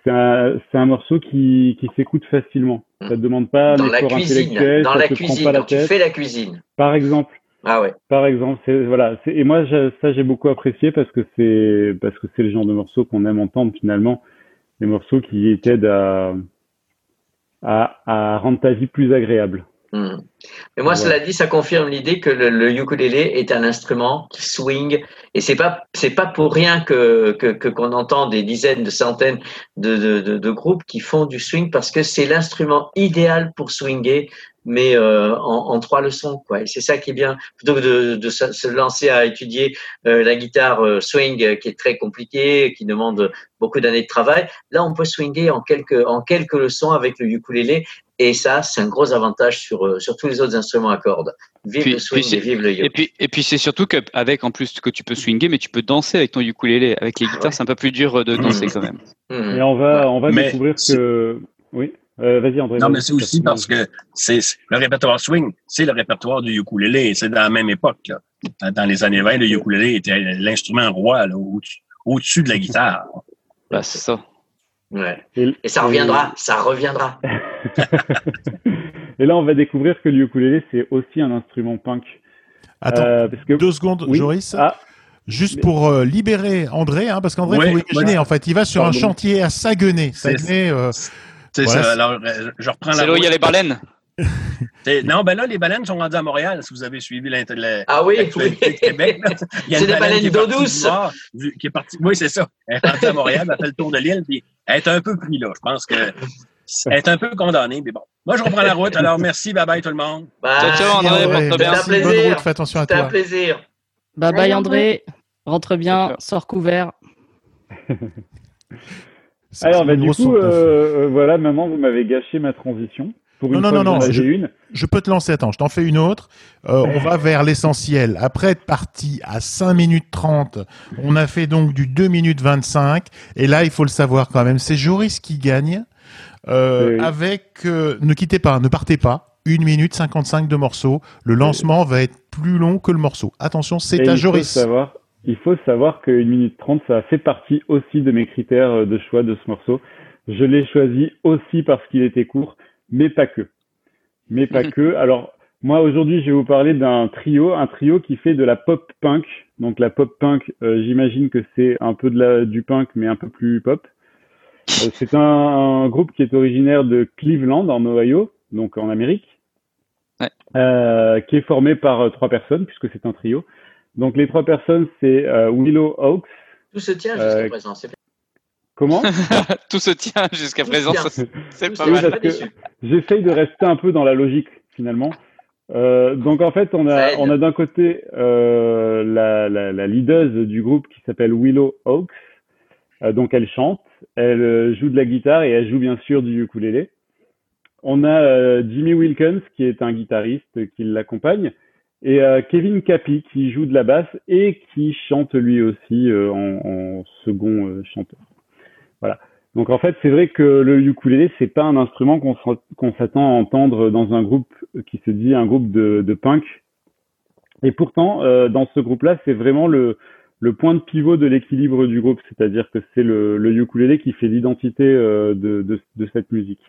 c'est, un, c'est un morceau qui, qui s'écoute facilement. Ça te demande pas un effort intellectuel, ça te prend pas la tête. Dans la cuisine, quand tu fais la cuisine. Par exemple. Ah ouais. Par exemple, c'est, voilà. C'est, et moi je, ça j'ai beaucoup apprécié parce que c'est parce que c'est le genre de morceau qu'on aime entendre finalement, les morceaux qui t'aident à À, à rendre ta vie plus agréable. Mmh. Mais moi, ouais. Cela dit, ça confirme l'idée que le, le ukulélé est un instrument qui swing, et c'est pas c'est pas pour rien que, que, que qu'on entend des dizaines, de centaines de, de, de, de groupes qui font du swing parce que c'est l'instrument idéal pour swinger, mais euh, en, en trois leçons, quoi. Et c'est ça qui est bien. Plutôt que de, de se lancer à étudier euh, la guitare euh, swing euh, qui est très compliquée, qui demande beaucoup d'années de travail, là on peut swinger en quelques en quelques leçons avec le ukulélé. Et ça, c'est un gros avantage sur euh, sur tous les autres instruments à cordes. Vive puis, le swing et vive le yo. Et puis et puis c'est surtout qu'avec en plus que tu peux swinger, mais tu peux danser avec ton ukulélé. Avec les guitares, ouais. C'est un peu plus dur de danser mmh. quand même. Mmh. Et on va ouais. on va mais découvrir c'est... que oui. Euh, vas-y, André. Non, mais c'est aussi parce que c'est, c'est le répertoire swing, c'est le répertoire du ukulélé. C'est dans la même époque, là. Dans les années vingt, le ukulélé était l'instrument roi, là, au-dessus, au-dessus de la guitare. Ben, c'est ça. Ouais. Et, et ça reviendra, et... ça reviendra. Et là, on va découvrir que le ukulélé, c'est aussi un instrument punk. Attends, euh, parce que... deux secondes, oui. Joris. Ah. Juste pour euh, libérer André, hein, parce qu'André, oui, vous imaginez, en fait, il va sur Pardon. un chantier à Saguenay. Saguenay... C'est... Euh... C'est ouais, ça. C'est... Alors, je reprends c'est la. C'est là où il y a les baleines. Non, ben là, les baleines sont rendues à Montréal, si vous avez suivi l'intérêt. Ah oui, oui. De Québec. Là. Il y a c'est une baleine d'eau douce. Du, qui est partie, oui, c'est ça. Elle est rentrée à Montréal, elle fait le tour de l'île, puis elle est un peu prise là. Je pense qu'elle est un peu condamnée, mais bon. Moi, je reprends la route. Alors, merci, bye-bye tout le monde. Bye. Ciao, André. Ouais, ouais, merci. Plaisir. Bonne route, fais attention à toi. C'était un plaisir. Bye-bye, André. Rentre bien, sors couvert. Alors, ben, du coup, euh, voilà, maman, vous m'avez gâché ma transition. Non, non, non, non, je, une. je peux te lancer, attends, je t'en fais une autre, euh, on va vers l'essentiel. Après être parti à cinq minutes trente, on a fait donc du deux minutes vingt-cinq, et là, il faut le savoir quand même, c'est Joris qui gagne, euh, oui. avec, euh, ne quittez pas, ne partez pas, une minute cinquante-cinq de morceau, le lancement oui. va être plus long que le morceau. Attention, c'est et à il Joris. Faut savoir, il faut savoir que une minute trente, ça fait partie aussi de mes critères de choix de ce morceau. Je l'ai choisi aussi parce qu'il était court, mais pas que. Mais pas que. Alors, moi, aujourd'hui, je vais vous parler d'un trio, un trio qui fait de la pop punk. Donc, la pop punk, euh, j'imagine que c'est un peu de la, du punk, mais un peu plus pop. Euh, c'est un, un groupe qui est originaire de Cleveland, en Ohio, donc en Amérique, ouais. euh, qui est formé par euh, trois personnes, puisque c'est un trio. Donc, les trois personnes, c'est euh, Willow Hawks. Tout se tient jusqu'à euh, présent, c'est Comment Tout se tient jusqu'à Tout présent, tient. Ça, c'est Tout pas mal. Parce que j'essaye de rester un peu dans la logique, finalement. Euh, donc, en fait, on a, on a d'un côté euh, la, la, la leader du groupe qui s'appelle Willow Hawks. Euh, donc, elle chante, elle joue de la guitare et elle joue bien sûr du ukulélé. On a euh, Jimmy Wilkins qui est un guitariste qui l'accompagne et euh, Kevin Capi qui joue de la basse et qui chante lui aussi euh, en, en second euh, chanteur. Voilà. Donc en fait, c'est vrai que le ukulélé, c'est pas un instrument qu'on, se, qu'on s'attend à entendre dans un groupe qui se dit un groupe de, de punk. Et pourtant, euh, dans ce groupe-là, c'est vraiment le, le point de pivot de l'équilibre du groupe. C'est-à-dire que c'est le, le ukulélé qui fait l'identité euh, de, de, de cette musique.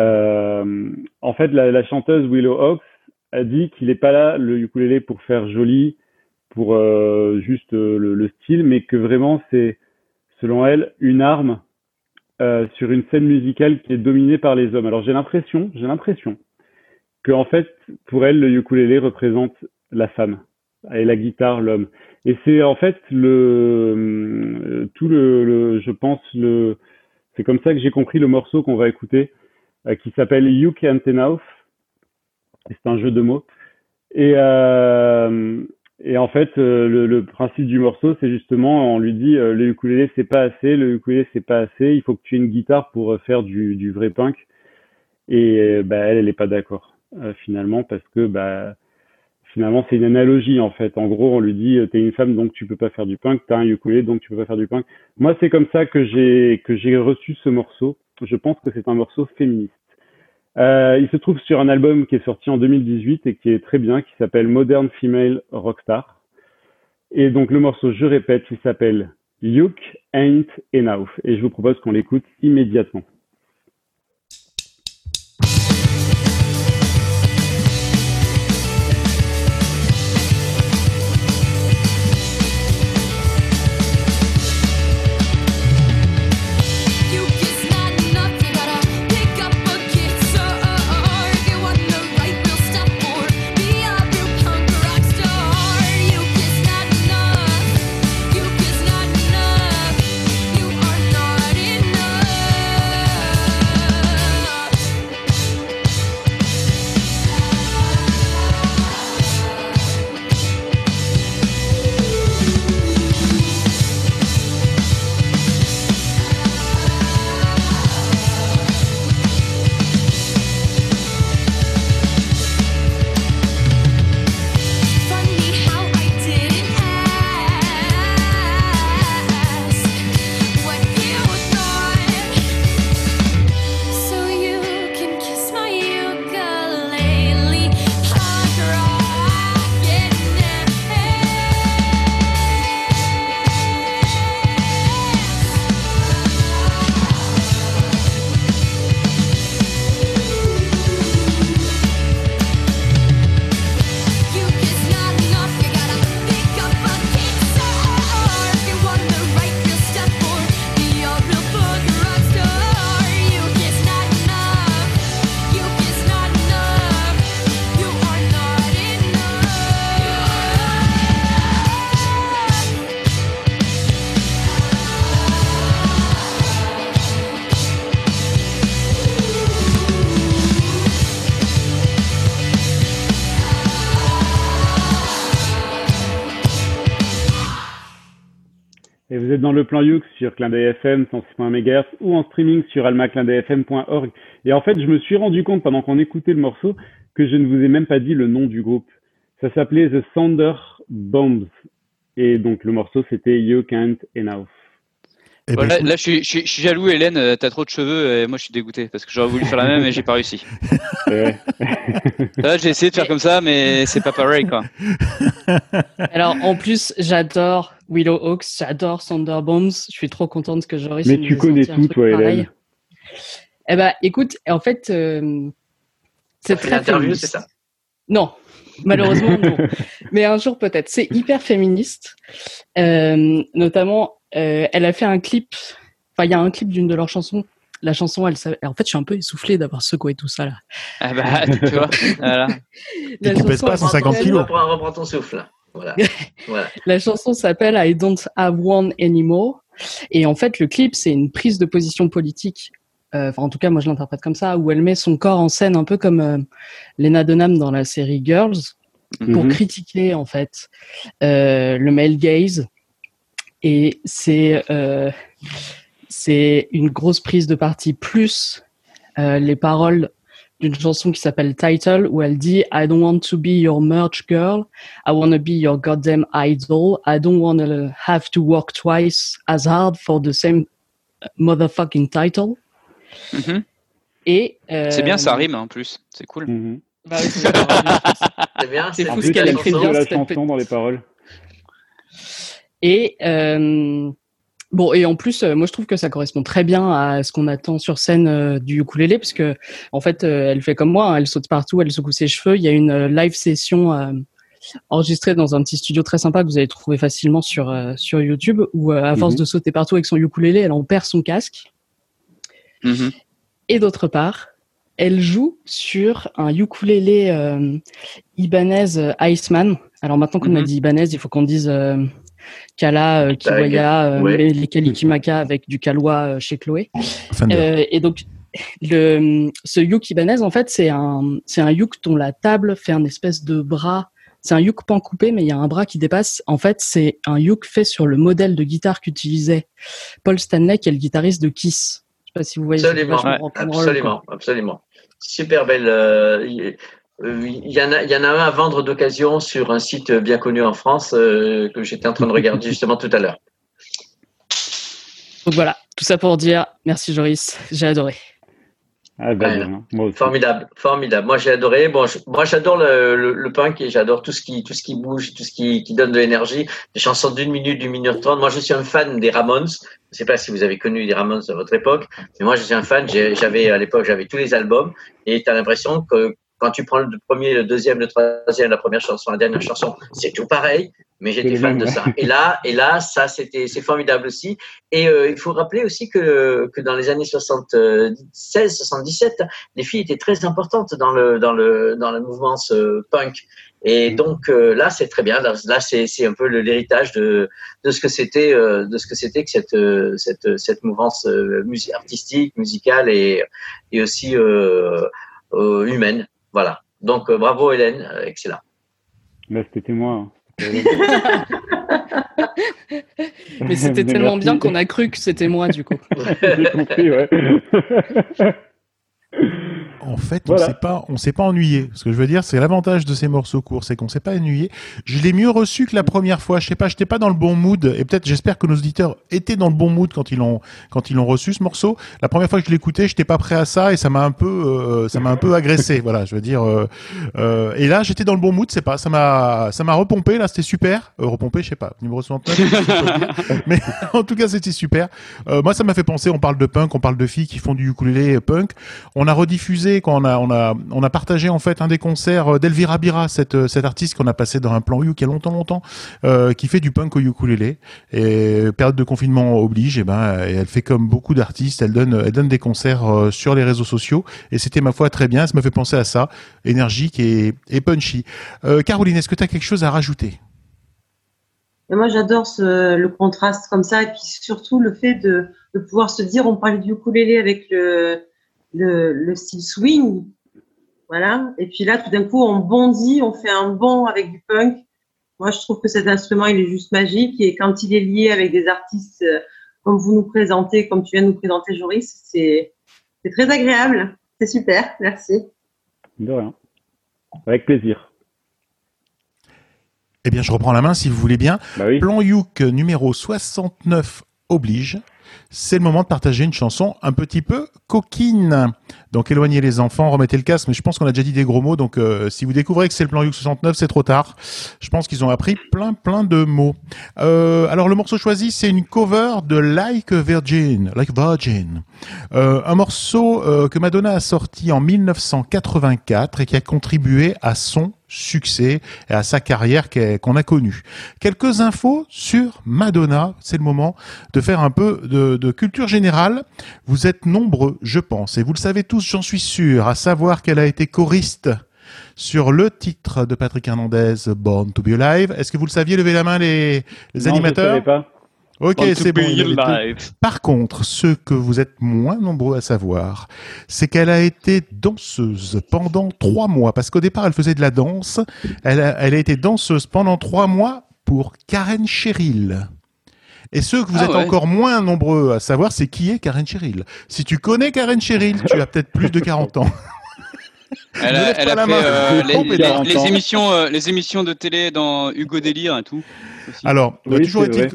Euh, en fait, la, la chanteuse Willow Hawks a dit qu'il n'est pas là le ukulélé pour faire joli, pour euh, juste euh, le, le style, mais que vraiment c'est selon elle, une arme euh, sur une scène musicale qui est dominée par les hommes. Alors j'ai l'impression, j'ai l'impression que en fait, pour elle, le ukulélé représente la femme et la guitare l'homme. Et c'est en fait le tout le, le je pense le c'est comme ça que j'ai compris le morceau qu'on va écouter euh, qui s'appelle You Can't Enough. C'est un jeu de mots. Et euh, Et en fait, euh, le, le principe du morceau, c'est justement, on lui dit, euh, le ukulélé, c'est pas assez, le ukulélé, c'est pas assez, il faut que tu aies une guitare pour faire du, du vrai punk. Et euh, bah, elle, elle est pas d'accord, euh, finalement, parce que bah, finalement, c'est une analogie, en fait. En gros, on lui dit, euh, t'es une femme, donc tu peux pas faire du punk, t'as un ukulélé, donc tu peux pas faire du punk. Moi, c'est comme ça que j'ai que j'ai reçu ce morceau. Je pense que c'est un morceau féministe. Euh, il se trouve sur un album qui est sorti en deux mille dix-huit et qui est très bien, qui s'appelle Modern Female Rockstar. Et donc le morceau, je répète, il s'appelle You Ain't Enough. Et je vous propose qu'on l'écoute immédiatement. Et vous êtes dans le plan Youx sur Clin d'œil F M cent six point un mégahertz ou en streaming sur alma clin d'œil f m point org. Et en fait, je me suis rendu compte pendant qu'on écoutait le morceau que je ne vous ai même pas dit le nom du groupe. Ça s'appelait The Sounder Bombs. Et donc, le morceau, c'était You Can't Enough. Eh voilà, ben, là, je suis, je, suis, je suis jaloux, Hélène, t'as trop de cheveux et moi, je suis dégoûté parce que j'aurais voulu faire la même et j'ai pas réussi. Ouais. Là, j'ai essayé de faire comme ça, mais c'est pas pareil, quoi. Alors, en plus, j'adore Willow Hawks, j'adore Thunderbombs. Je suis trop contente que Joris mais tu connais tout, toi, Hélène. Pareil. Eh ben, écoute, en fait, euh, c'est très féministe. C'est ça ? Non. Malheureusement, non. Mais un jour, peut-être. C'est hyper féministe. Euh, notamment, euh, elle a fait un clip. Enfin, il y a un clip d'une de leurs chansons. La chanson, elle, elle... En fait, je suis un peu essoufflée d'avoir secoué tout ça, là. Ah bah, tu vois. Voilà. Et tu pèses pas cent cinquante kilos. On pourra reprendre ton souffle. Voilà. Voilà. La chanson s'appelle I Don't Have One Anymore. Et en fait, le clip, c'est une prise de position politique. Enfin, en tout cas, moi, je l'interprète comme ça, où elle met son corps en scène un peu comme euh, Lena Dunham dans la série Girls, pour mm-hmm. critiquer, en fait, euh, le male gaze. Et c'est, euh, c'est une grosse prise de parti, plus euh, les paroles d'une chanson qui s'appelle Title, où elle dit « I don't want to be your merch girl, I want to be your goddamn idol, I don't want to have to work twice as hard for the same motherfucking title ». Mm-hmm. Et euh... c'est bien, ça rime en plus, c'est cool. Mm-hmm. Bah oui, c'est, c'est bien, c'est, c'est fou ce qu'elle écrit bien. La chanson dans les paroles. Et euh... bon, et en plus, moi je trouve que ça correspond très bien à ce qu'on attend sur scène euh, du ukulélé, parce que en fait, euh, elle fait comme moi, hein, elle saute partout, elle secoue ses cheveux. Il y a une euh, live session euh, enregistrée dans un petit studio très sympa que vous allez trouver facilement sur euh, sur YouTube, où euh, à force mm-hmm. de sauter partout avec son ukulélé, elle en perd son casque. Mmh. Et d'autre part, elle joue sur un ukulélé euh, Ibanez euh, Iceman. Alors maintenant qu'on mmh. a dit Ibanez, il faut qu'on dise euh, Kala, euh, Kiwaya, euh, ouais. les Kalikimaka avec du Kaloa euh, chez Chloé. Euh, et donc, le, ce yuk Ibanez, en fait, c'est un, c'est un yuk dont la table fait un espèce de bras. C'est un yuk pan coupé, mais il y a un bras qui dépasse. En fait, c'est un yuk fait sur le modèle de guitare qu'utilisait Paul Stanley, qui est le guitariste de Kiss. Si vous voyez, absolument, ouais, absolument, absolument. Super belle. Il euh, y, y, y en a un à vendre d'occasion sur un site bien connu en France euh, que j'étais en train de regarder justement tout à l'heure. Donc voilà, tout ça pour dire merci Joris, j'ai adoré. Ah ben, ouais, formidable, formidable. Moi j'ai adoré. Bon, je, moi j'adore le, le, le punk et j'adore tout ce qui, tout ce qui bouge, tout ce qui, qui donne de l'énergie. Des chansons d'une minute, d'une minute trente. Moi je suis un fan des Ramones. Je sais pas si vous avez connu les Ramones à votre époque, mais moi je suis un fan. J'ai, j'avais à l'époque j'avais tous les albums et t'as l'impression que quand tu prends le premier, le deuxième, le troisième, la première chanson, la dernière chanson, c'est tout pareil. Mais j'étais fan de ça. Et là, et là, ça, c'était, c'est formidable aussi. Et euh, il faut rappeler aussi que que dans les années soixante-seize soixante-dix-sept, les filles étaient très importantes dans le dans le dans le mouvement euh, punk. Et donc euh, là, c'est très bien. Là, là c'est c'est un peu le, l'héritage de de ce que c'était euh, de ce que c'était que cette euh, cette cette mouvance euh, mus- artistique, musicale et et aussi euh, euh, humaine. Voilà. Donc euh, bravo Hélène, euh, excellent. Là, c'était moi. Mais c'était tellement bien qu'on a cru que c'était moi du coup. J'ai compris, ouais. En fait, voilà. on s'est pas, on s'est pas ennuyé. Ce que je veux dire, c'est l'avantage de ces morceaux courts, c'est qu'on s'est pas ennuyé. Je l'ai mieux reçu que la première fois. Je sais pas, j'étais pas dans le bon mood. Et peut-être, j'espère que nos auditeurs étaient dans le bon mood quand ils l'ont, quand ils l'ont reçu ce morceau. La première fois que je l'écoutais, j'étais pas prêt à ça et ça m'a un peu, euh, ça m'a un peu agressé. Voilà, je veux dire. Euh, euh, et là, j'étais dans le bon mood. C'est pas, ça m'a, ça m'a repompé. Là, c'était super. Euh, repompé, je sais pas. Numéro soixante-neuf. Mais en tout cas, c'était super. Euh, moi, ça m'a fait penser. On parle de punk, on parle de filles qui font du ukulélé punk. On a rediffusé quand on a on a on a partagé en fait un des concerts d'Elvira Bira, cette cette artiste qu'on a passé dans un plan U qui a longtemps longtemps euh, qui fait du punk au ukulélé et période de confinement oblige et ben elle fait comme beaucoup d'artistes, elle donne elle donne des concerts euh, sur les réseaux sociaux et c'était ma foi très bien, ça m'a fait penser à ça, énergique et et punchy. Euh, Caroline, est-ce que tu as quelque chose à rajouter? Et moi j'adore ce, le contraste comme ça et puis surtout le fait de de pouvoir se dire on parle du ukulélé avec le Le, le style swing, voilà. Et puis là, tout d'un coup, on bondit, on fait un bond avec du punk. Moi, je trouve que cet instrument, il est juste magique. Et quand il est lié avec des artistes comme vous nous présentez, comme tu viens de nous présenter, Joris, c'est, c'est très agréable. C'est super. Merci. De rien. Avec plaisir. Eh bien, je reprends la main si vous voulez bien. Bah oui. Plan Youk numéro soixante-neuf oblige. C'est le moment de partager une chanson un petit peu coquine. Donc, éloignez les enfants, remettez le casque. Mais je pense qu'on a déjà dit des gros mots. Donc, euh, si vous découvrez que c'est le plan Youk soixante-neuf, c'est trop tard. Je pense qu'ils ont appris plein, plein de mots. Euh, alors, le morceau choisi, c'est une cover de Like a Virgin. Like a Virgin. Euh, un morceau euh, que Madonna a sorti en dix-neuf cent quatre-vingt-quatre et qui a contribué à son succès et à sa carrière qu'on a connue. Quelques infos sur Madonna. C'est le moment de faire un peu de, de culture générale. Vous êtes nombreux, je pense, et vous le savez tous, j'en suis sûr, à savoir qu'elle a été choriste sur le titre de Patrick Hernandez, Born to be Alive. Est-ce que vous le saviez? Levez la main les, les non, animateurs. Je savais pas. Ok, Born c'est bon. Par contre, ce que vous êtes moins nombreux à savoir, c'est qu'elle a été danseuse pendant trois mois. Parce qu'au départ, elle faisait de la danse. Elle a, elle a été danseuse pendant trois mois pour Karen Cheryl. Et ce que vous ah êtes ouais. encore moins nombreux à savoir, c'est qui est Karen Cheryl. Si tu connais Karen Cheryl, tu as peut-être plus de quarante ans. Elle a, elle a fait euh, les, les, les, les, émissions, euh, les émissions de télé dans Hugo Délire et tout. Aussi. Alors, oui, toujours été...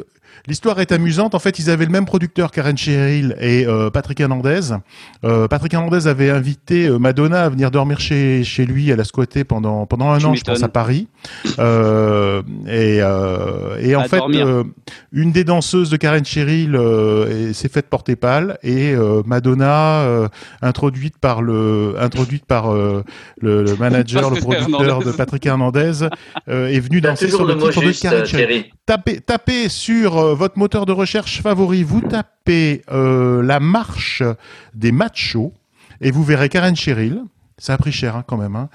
L'histoire est amusante. En fait, ils avaient le même producteur, Karen Cheryl et euh, Patrick Hernandez. Euh, Patrick Hernandez avait invité euh, Madonna à venir dormir chez chez lui. Elle a squatté pendant pendant un je an, m'étonne. je pense, à Paris. Euh, et euh, et en à fait, euh, une des danseuses de Karen Cheryl euh, s'est faite porter pâle et euh, Madonna euh, introduite par le introduite par euh, le, le manager, le producteur de Patrick Hernandez euh, est venue danser sur le, le titre juste, de Karen Cheryl. Tapez tapez sur euh, votre moteur de recherche favori, vous tapez euh, la marche des machos et vous verrez Karen Cheryl. Ça a pris cher hein, quand même. Hein.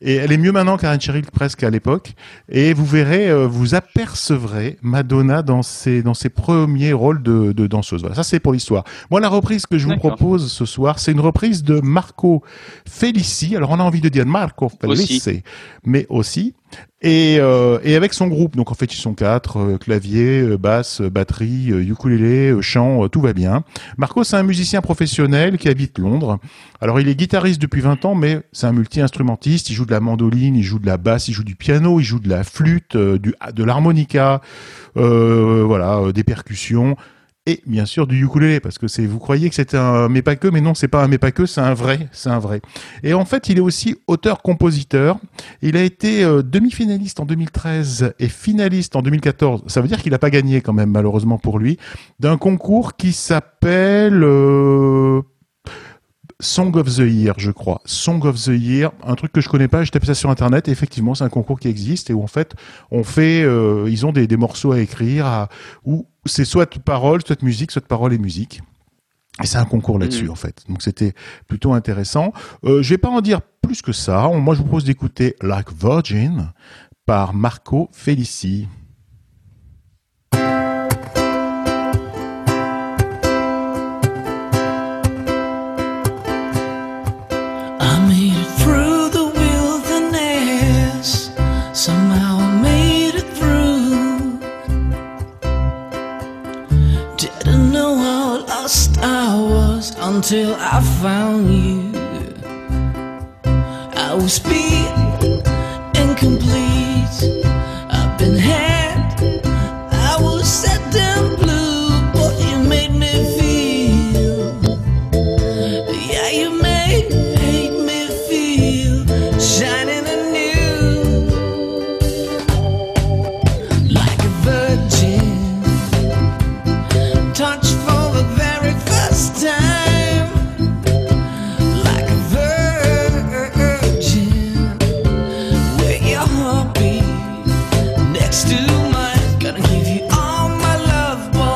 Et elle est mieux maintenant Karen Cheryl presque à l'époque. Et vous verrez, euh, vous apercevrez Madonna dans ses dans ses premiers rôles de, de danseuse. Voilà, ça c'est pour l'histoire. Moi, la reprise que je vous D'accord. propose ce soir, c'est une reprise de Marco Felici. Alors, on a envie de dire Marco Felici, aussi. mais aussi et euh, et avec son groupe. Donc en fait, ils sont quatre euh, clavier, basse, batterie, ukulélé, chant, euh, tout va bien. Marco, c'est un musicien professionnel qui habite Londres. Alors, il est guitariste depuis vingt ans, mais c'est un multi-instrumentiste. Il joue de la mandoline, il joue de la basse, il joue du piano, il joue de la flûte, euh, du, de l'harmonica, euh, voilà, euh, des percussions et bien sûr du ukulélé. Parce que c'est, vous croyez que c'était un mais pas que, mais non, c'est pas un mais pas que, c'est un vrai, c'est un vrai. Et en fait, il est aussi auteur-compositeur. Il a été euh, demi-finaliste en deux mille treize et finaliste en deux mille quatorze. Ça veut dire qu'il n'a pas gagné quand même, malheureusement pour lui, d'un concours qui s'appelle... Euh Song of the Year, je crois. Song of the Year, un truc que je connais pas, j'ai tapé ça sur internet et effectivement, c'est un concours qui existe et où en fait, on fait euh, ils ont des des morceaux à écrire à, où c'est soit paroles, soit musique, soit paroles et musique. Et c'est un concours là-dessus mmh. en fait. Donc c'était plutôt intéressant. Euh je vais pas en dire plus que ça. Moi, je vous propose d'écouter Like a Virgin par Marco Felici. Until I found you, I was beat, incomplete. I've been had, I was sad and blue, but you made me feel. Yeah, you made, made me feel shining anew, like a virgin, touched for the very first time. Next to mine, gonna give you all my love, boy.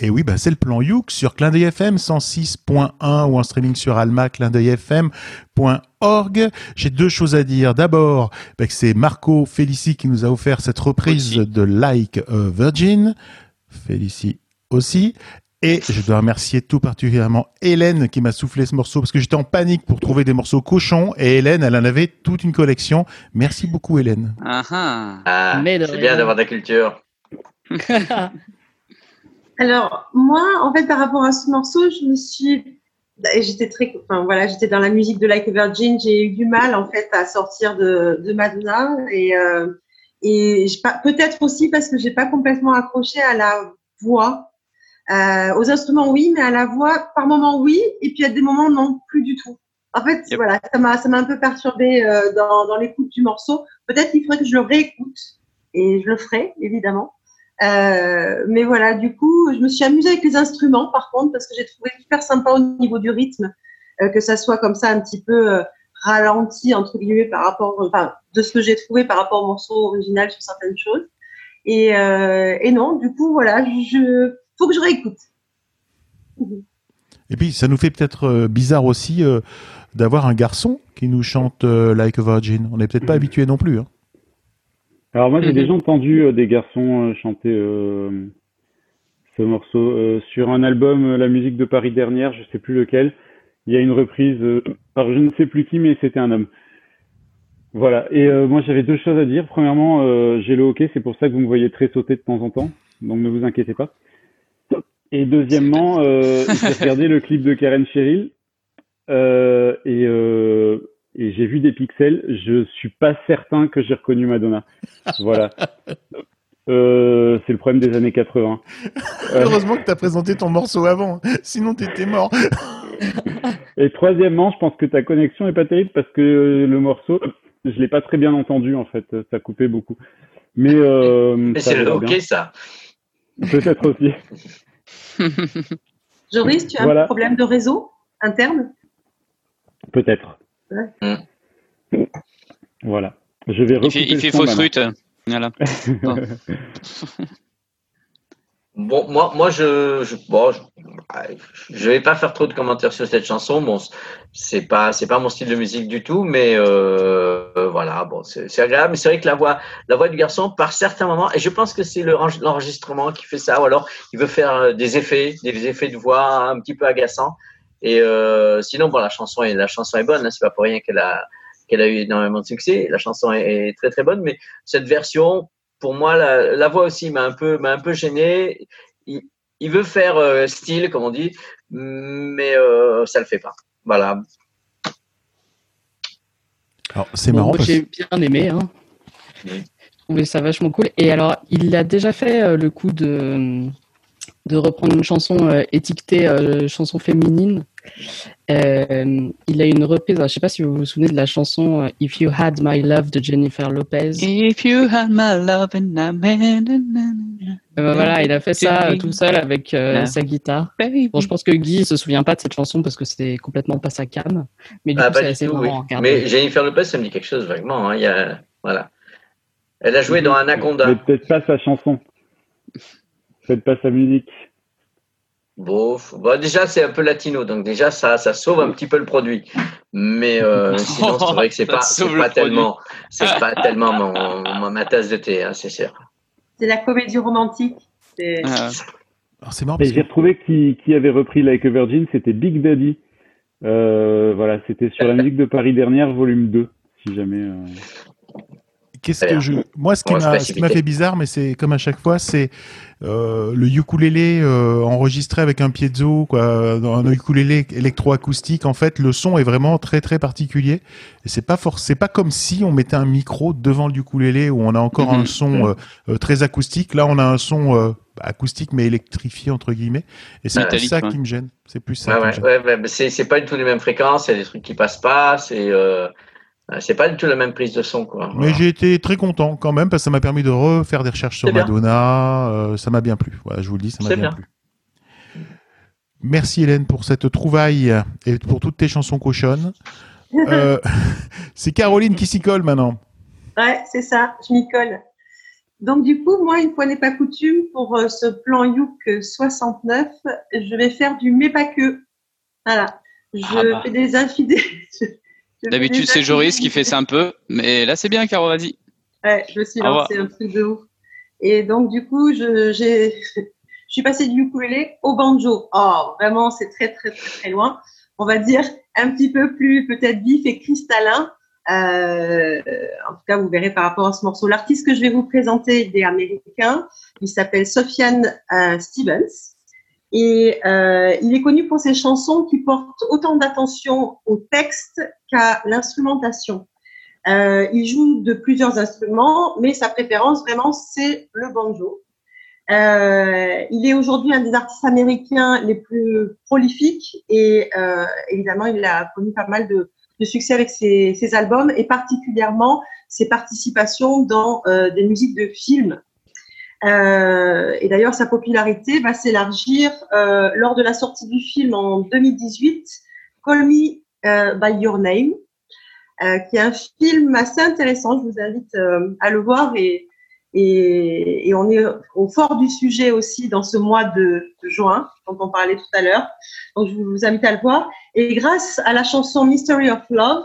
Et oui, bah, c'est le plan Youk sur Clin d'œil F M cent six point un ou en streaming sur Alma, clin d'œil F M point org. J'ai deux choses à dire. D'abord, bah, c'est Marco Félicie qui nous a offert cette reprise de Like a Virgin. Félicie aussi. Et je dois remercier tout particulièrement Hélène qui m'a soufflé ce morceau parce que j'étais en panique pour trouver des morceaux cochons et Hélène, elle en avait toute une collection. Merci beaucoup Hélène. Uh-huh. Ah, c'est bien d'avoir de la culture. Alors moi, en fait, par rapport à ce morceau, je me suis, j'étais très, enfin voilà, j'étais dans la musique de Like a Virgin. J'ai eu du mal en fait à sortir de, de Madonna et euh, et je... peut-être aussi parce que j'ai pas complètement accroché à la voix. Euh, aux instruments, oui, mais à la voix, par moments, oui, et puis à des moments, non, plus du tout. En fait, yep. voilà, ça m'a, ça m'a un peu perturbée euh, dans, dans l'écoute du morceau. Peut-être qu'il faudrait que je le réécoute, et je le ferai, évidemment. Euh, mais voilà, du coup, je me suis amusée avec les instruments, par contre, parce que j'ai trouvé super sympa au niveau du rythme, euh, que ça soit comme ça un petit peu euh, ralenti, entre guillemets, par rapport, enfin, de ce que j'ai trouvé par rapport au morceau original sur certaines choses. Et, euh, et non, du coup, voilà, je... faut que je réécoute. Et puis, ça nous fait peut-être bizarre aussi euh, d'avoir un garçon qui nous chante euh, Like a Virgin. On n'est peut-être pas habitué non plus. Hein. Alors moi, j'ai déjà entendu euh, des garçons euh, chanter euh, ce morceau. Euh, sur un album, euh, La musique de Paris dernière, je ne sais plus lequel, il y a une reprise euh, par je ne sais plus qui, mais c'était un homme. Voilà. Et euh, moi, j'avais deux choses à dire. Premièrement, euh, j'ai le hockey, c'est pour ça que vous me voyez très sauter de temps en temps. Donc, ne vous inquiétez pas. Et deuxièmement, euh, j'ai regardé le clip de Karen Cheryl euh, et, euh, et j'ai vu des pixels. Je suis pas certain que j'ai reconnu Madonna. Voilà. Euh, c'est le problème des années quatre-vingts. Heureusement euh... que tu as présenté ton morceau avant, sinon tu étais mort. Et troisièmement, je pense que ta connexion n'est pas terrible parce que le morceau, je l'ai pas très bien entendu en fait. Ça coupait beaucoup. Mais, euh, Mais c'est le hockey, ça. Peut-être aussi. Joris, tu as voilà. un problème de réseau interne ? Peut-être. Ouais. Mmh. Voilà. Je vais il fait, il fait fausse rute. Voilà. Bon. Bon, moi, moi, je, je, bon, je, je vais pas faire trop de commentaires sur cette chanson. Bon, c'est pas, c'est pas mon style de musique du tout, mais euh, voilà, bon, c'est, c'est agréable. Mais c'est vrai que la voix, la voix du garçon, par certains moments, et je pense que c'est le, l'enregistrement qui fait ça, ou alors il veut faire des effets, des effets de voix un petit peu agaçants. Et euh, sinon, bon, la chanson est, la chanson est bonne. Hein, c'est pas pour rien qu'elle a, qu'elle a eu énormément de succès. La chanson est, est très très bonne, mais cette version. Pour moi, la, la voix aussi m'a un peu, m'a un peu gêné. Il, il veut faire euh, style, comme on dit, mais euh, ça le fait pas. Voilà. Alors, c'est marrant. Bon, moi, parce... J'ai bien aimé. Hein. Mmh. Je trouvais ça vachement cool. Et alors, il a déjà fait euh, le coup de, de reprendre une chanson euh, étiquetée euh, chanson féminine. Euh, il a une reprise, je ne sais pas si vous vous souvenez de la chanson If You Had My Love de Jennifer Lopez. If You Had My Love and I'm in, and I'm voilà, il a fait ça tout seul avec euh, sa guitare. Bon, je pense que Guy ne se souvient pas de cette chanson parce que c'est complètement pas sa came. Mais du ah, coup, c'est assez marrant à regarder. Mais Jennifer Lopez, ça me dit quelque chose vaguement. Hein. Il y a... voilà. Elle a joué dans Anaconda. C'est peut-être pas sa chanson. Peut-être pas sa musique. Bon, bon, déjà, c'est un peu latino, donc déjà, ça, ça sauve un petit peu le produit. Mais euh, sinon, c'est vrai que c'est pas, c'est pas tellement, c'est pas tellement mon, mon, ma tasse de thé, hein, c'est sûr. C'est la comédie romantique. C'est, ah. Alors, c'est marrant. Parce que... J'ai retrouvé qui, qui avait repris Like a Virgin, c'était Big Daddy. Euh, voilà, c'était sur la musique de Paris dernière, volume deux, si jamais... Euh... Qu'est-ce que je... Moi, ce qui, m'a, ce qui m'a fait bizarre, mais c'est comme à chaque fois, c'est euh, le ukulélé euh, enregistré avec un piezo, quoi, un ukulélé électroacoustique. En fait, le son est vraiment très très particulier. Et c'est pas for... c'est pas comme si on mettait un micro devant le ukulélé où on a encore mm-hmm. un son euh, très acoustique. Là, on a un son euh, acoustique mais électrifié entre guillemets. Et c'est ah, plus ça ouais. qui me gêne. C'est plus ça. Ah, ouais, ouais, ouais, mais c'est, c'est pas du tout les mêmes fréquences. Il y a des trucs qui passent pas. C'est euh... c'est pas du tout la même prise de son, quoi. Mais voilà. J'ai été très content quand même parce que ça m'a permis de refaire des recherches sur Madonna. Euh, ça m'a bien plu. Voilà, je vous le dis, ça m'a bien, bien plu. Merci Hélène pour cette trouvaille et pour toutes tes chansons cochonnes. euh, c'est Caroline qui s'y colle maintenant. Ouais, c'est ça. Je m'y colle. Donc du coup, moi, une fois n'est pas coutume, pour euh, ce plan Youk soixante-neuf, je vais faire du mais pas que. Voilà, je ah bah. fais des infidèles. D'habitude, c'est Joris qui fait ça un peu, mais là, c'est bien, Caro, vas-y. Ouais, je me suis lancée un truc de ouf. Et donc du coup, je, j'ai, je suis passée du ukulélé au banjo. Oh, vraiment, c'est très, très, très, très loin. On va dire un petit peu plus peut-être vif et cristallin. Euh, en tout cas, vous verrez par rapport à ce morceau. L'artiste que je vais vous présenter, il est américain. Il s'appelle Sufjan euh, Stevens. Et euh, il est connu pour ses chansons qui portent autant d'attention au texte qu'à l'instrumentation. Euh, il joue de plusieurs instruments, mais sa préférence vraiment, c'est le banjo. Euh, il est aujourd'hui un des artistes américains les plus prolifiques et euh, évidemment, il a connu pas mal de de succès avec ses, ses albums et particulièrement ses participations dans euh, des musiques de films. Euh, et d'ailleurs, sa popularité va s'élargir euh, lors de la sortie du film en deux mille dix-huit, Call Me euh, by Your Name, euh, qui est un film assez intéressant. Je vous invite euh, à le voir et, et, et on est au fort du sujet aussi dans ce mois de, de juin dont on parlait tout à l'heure. Donc, je vous invite à le voir. Et grâce à la chanson Mystery of Love,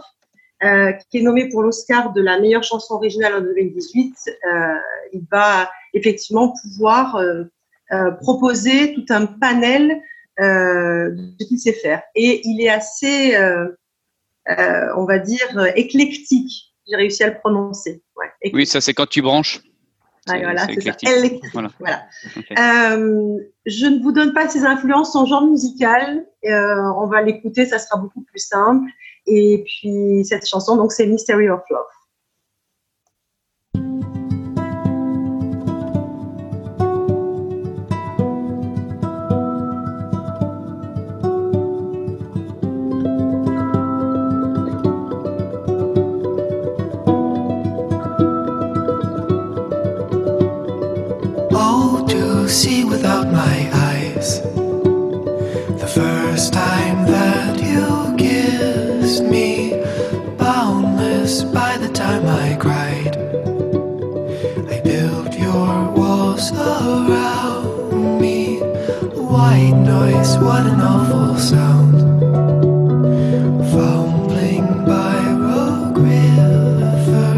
euh, qui est nommée pour l'Oscar de la meilleure chanson originale en deux mille dix-huit, euh, il va effectivement pouvoir euh, euh, proposer tout un panel euh, de ce qu'il sait faire. Et il est assez, euh, euh, on va dire, éclectique. J'ai réussi à le prononcer. Ouais, oui, ça c'est quand tu branches. Ah, c'est, voilà, c'est, c'est ça. Électrique. Voilà. Voilà. Okay. Euh, je ne vous donne pas ses influences, son genre musical. Euh, on va l'écouter, ça sera beaucoup plus simple. Et puis cette chanson, donc c'est Mystery of Love. See without my eyes, the first time that you kissed me, boundless by the time I cried, I built your walls around me, white noise, what an awful sound, fumbling by Rogue River,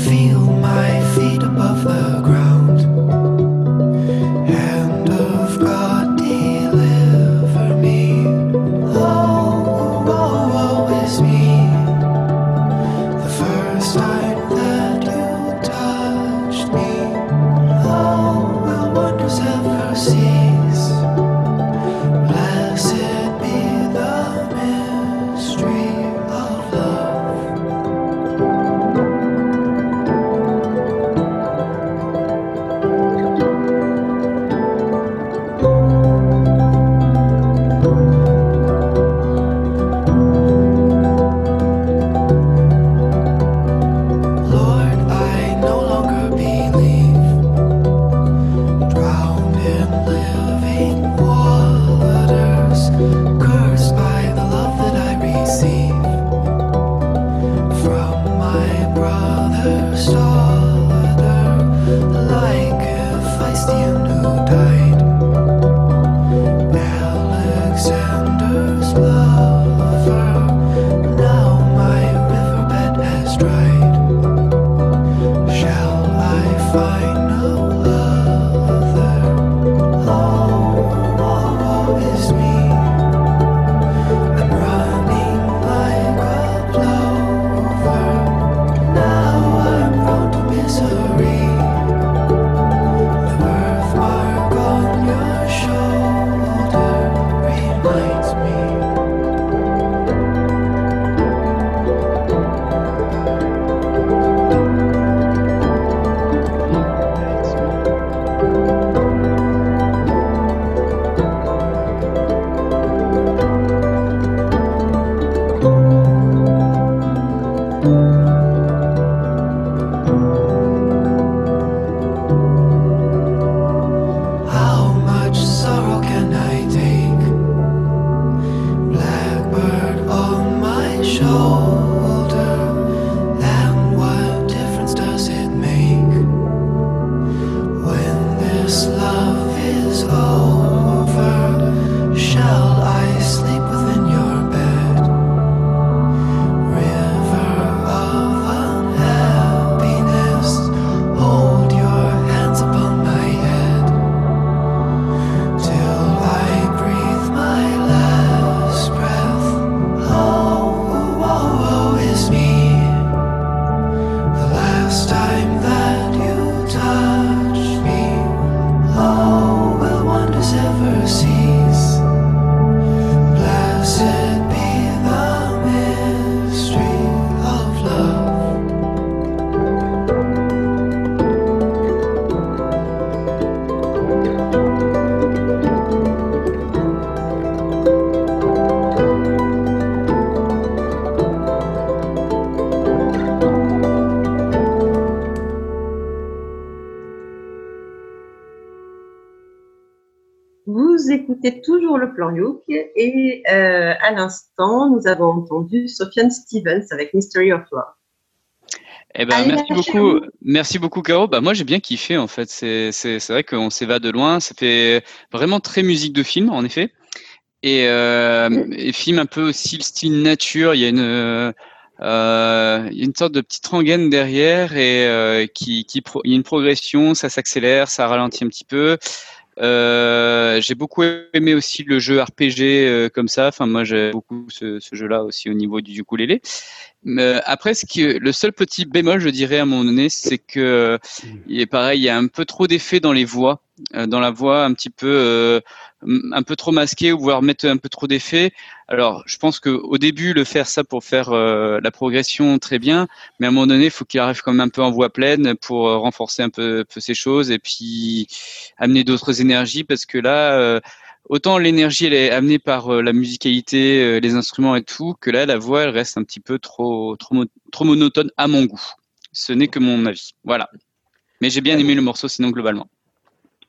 feel my feet above the ground. Thank you. Vous écoutez toujours le plan Youk et euh, à l'instant, nous avons entendu Sufjan Stevens avec Mystery of Love. Eh ben, allez, merci beaucoup, merci beaucoup Caro. Bah, moi j'ai bien kiffé en fait, c'est, c'est, c'est vrai qu'on s'évade de loin, ça fait vraiment très musique de film en effet. Et, euh, et film un peu aussi le style nature, il y a une... Euh, il y a une sorte de petite rengaine derrière et euh, qui, qui pro- il y a une progression, ça s'accélère, ça ralentit un petit peu. Euh, j'ai beaucoup aimé aussi le jeu R P G euh, comme ça. Enfin, moi j'aime beaucoup ce, ce jeu-là aussi au niveau du ukulélé. Euh, après, ce qui, le seul petit bémol, je dirais à un moment donné, c'est que il est pareil, il y a un peu trop d'effets dans les voix, euh, dans la voix un petit peu. Euh, un peu trop masqué ou voire mettre un peu trop d'effets. Alors, je pense que au début, le faire ça pour faire euh, la progression très bien, mais à un moment donné, il faut qu'il arrive quand même un peu en voix pleine pour euh, renforcer un peu, peu ces choses et puis amener d'autres énergies parce que là, euh, autant l'énergie elle est amenée par euh, la musicalité, euh, les instruments et tout, que là, la voix elle reste un petit peu trop trop, mo- trop monotone à mon goût. Ce n'est que mon avis. Voilà. Mais j'ai bien aimé le morceau, sinon globalement.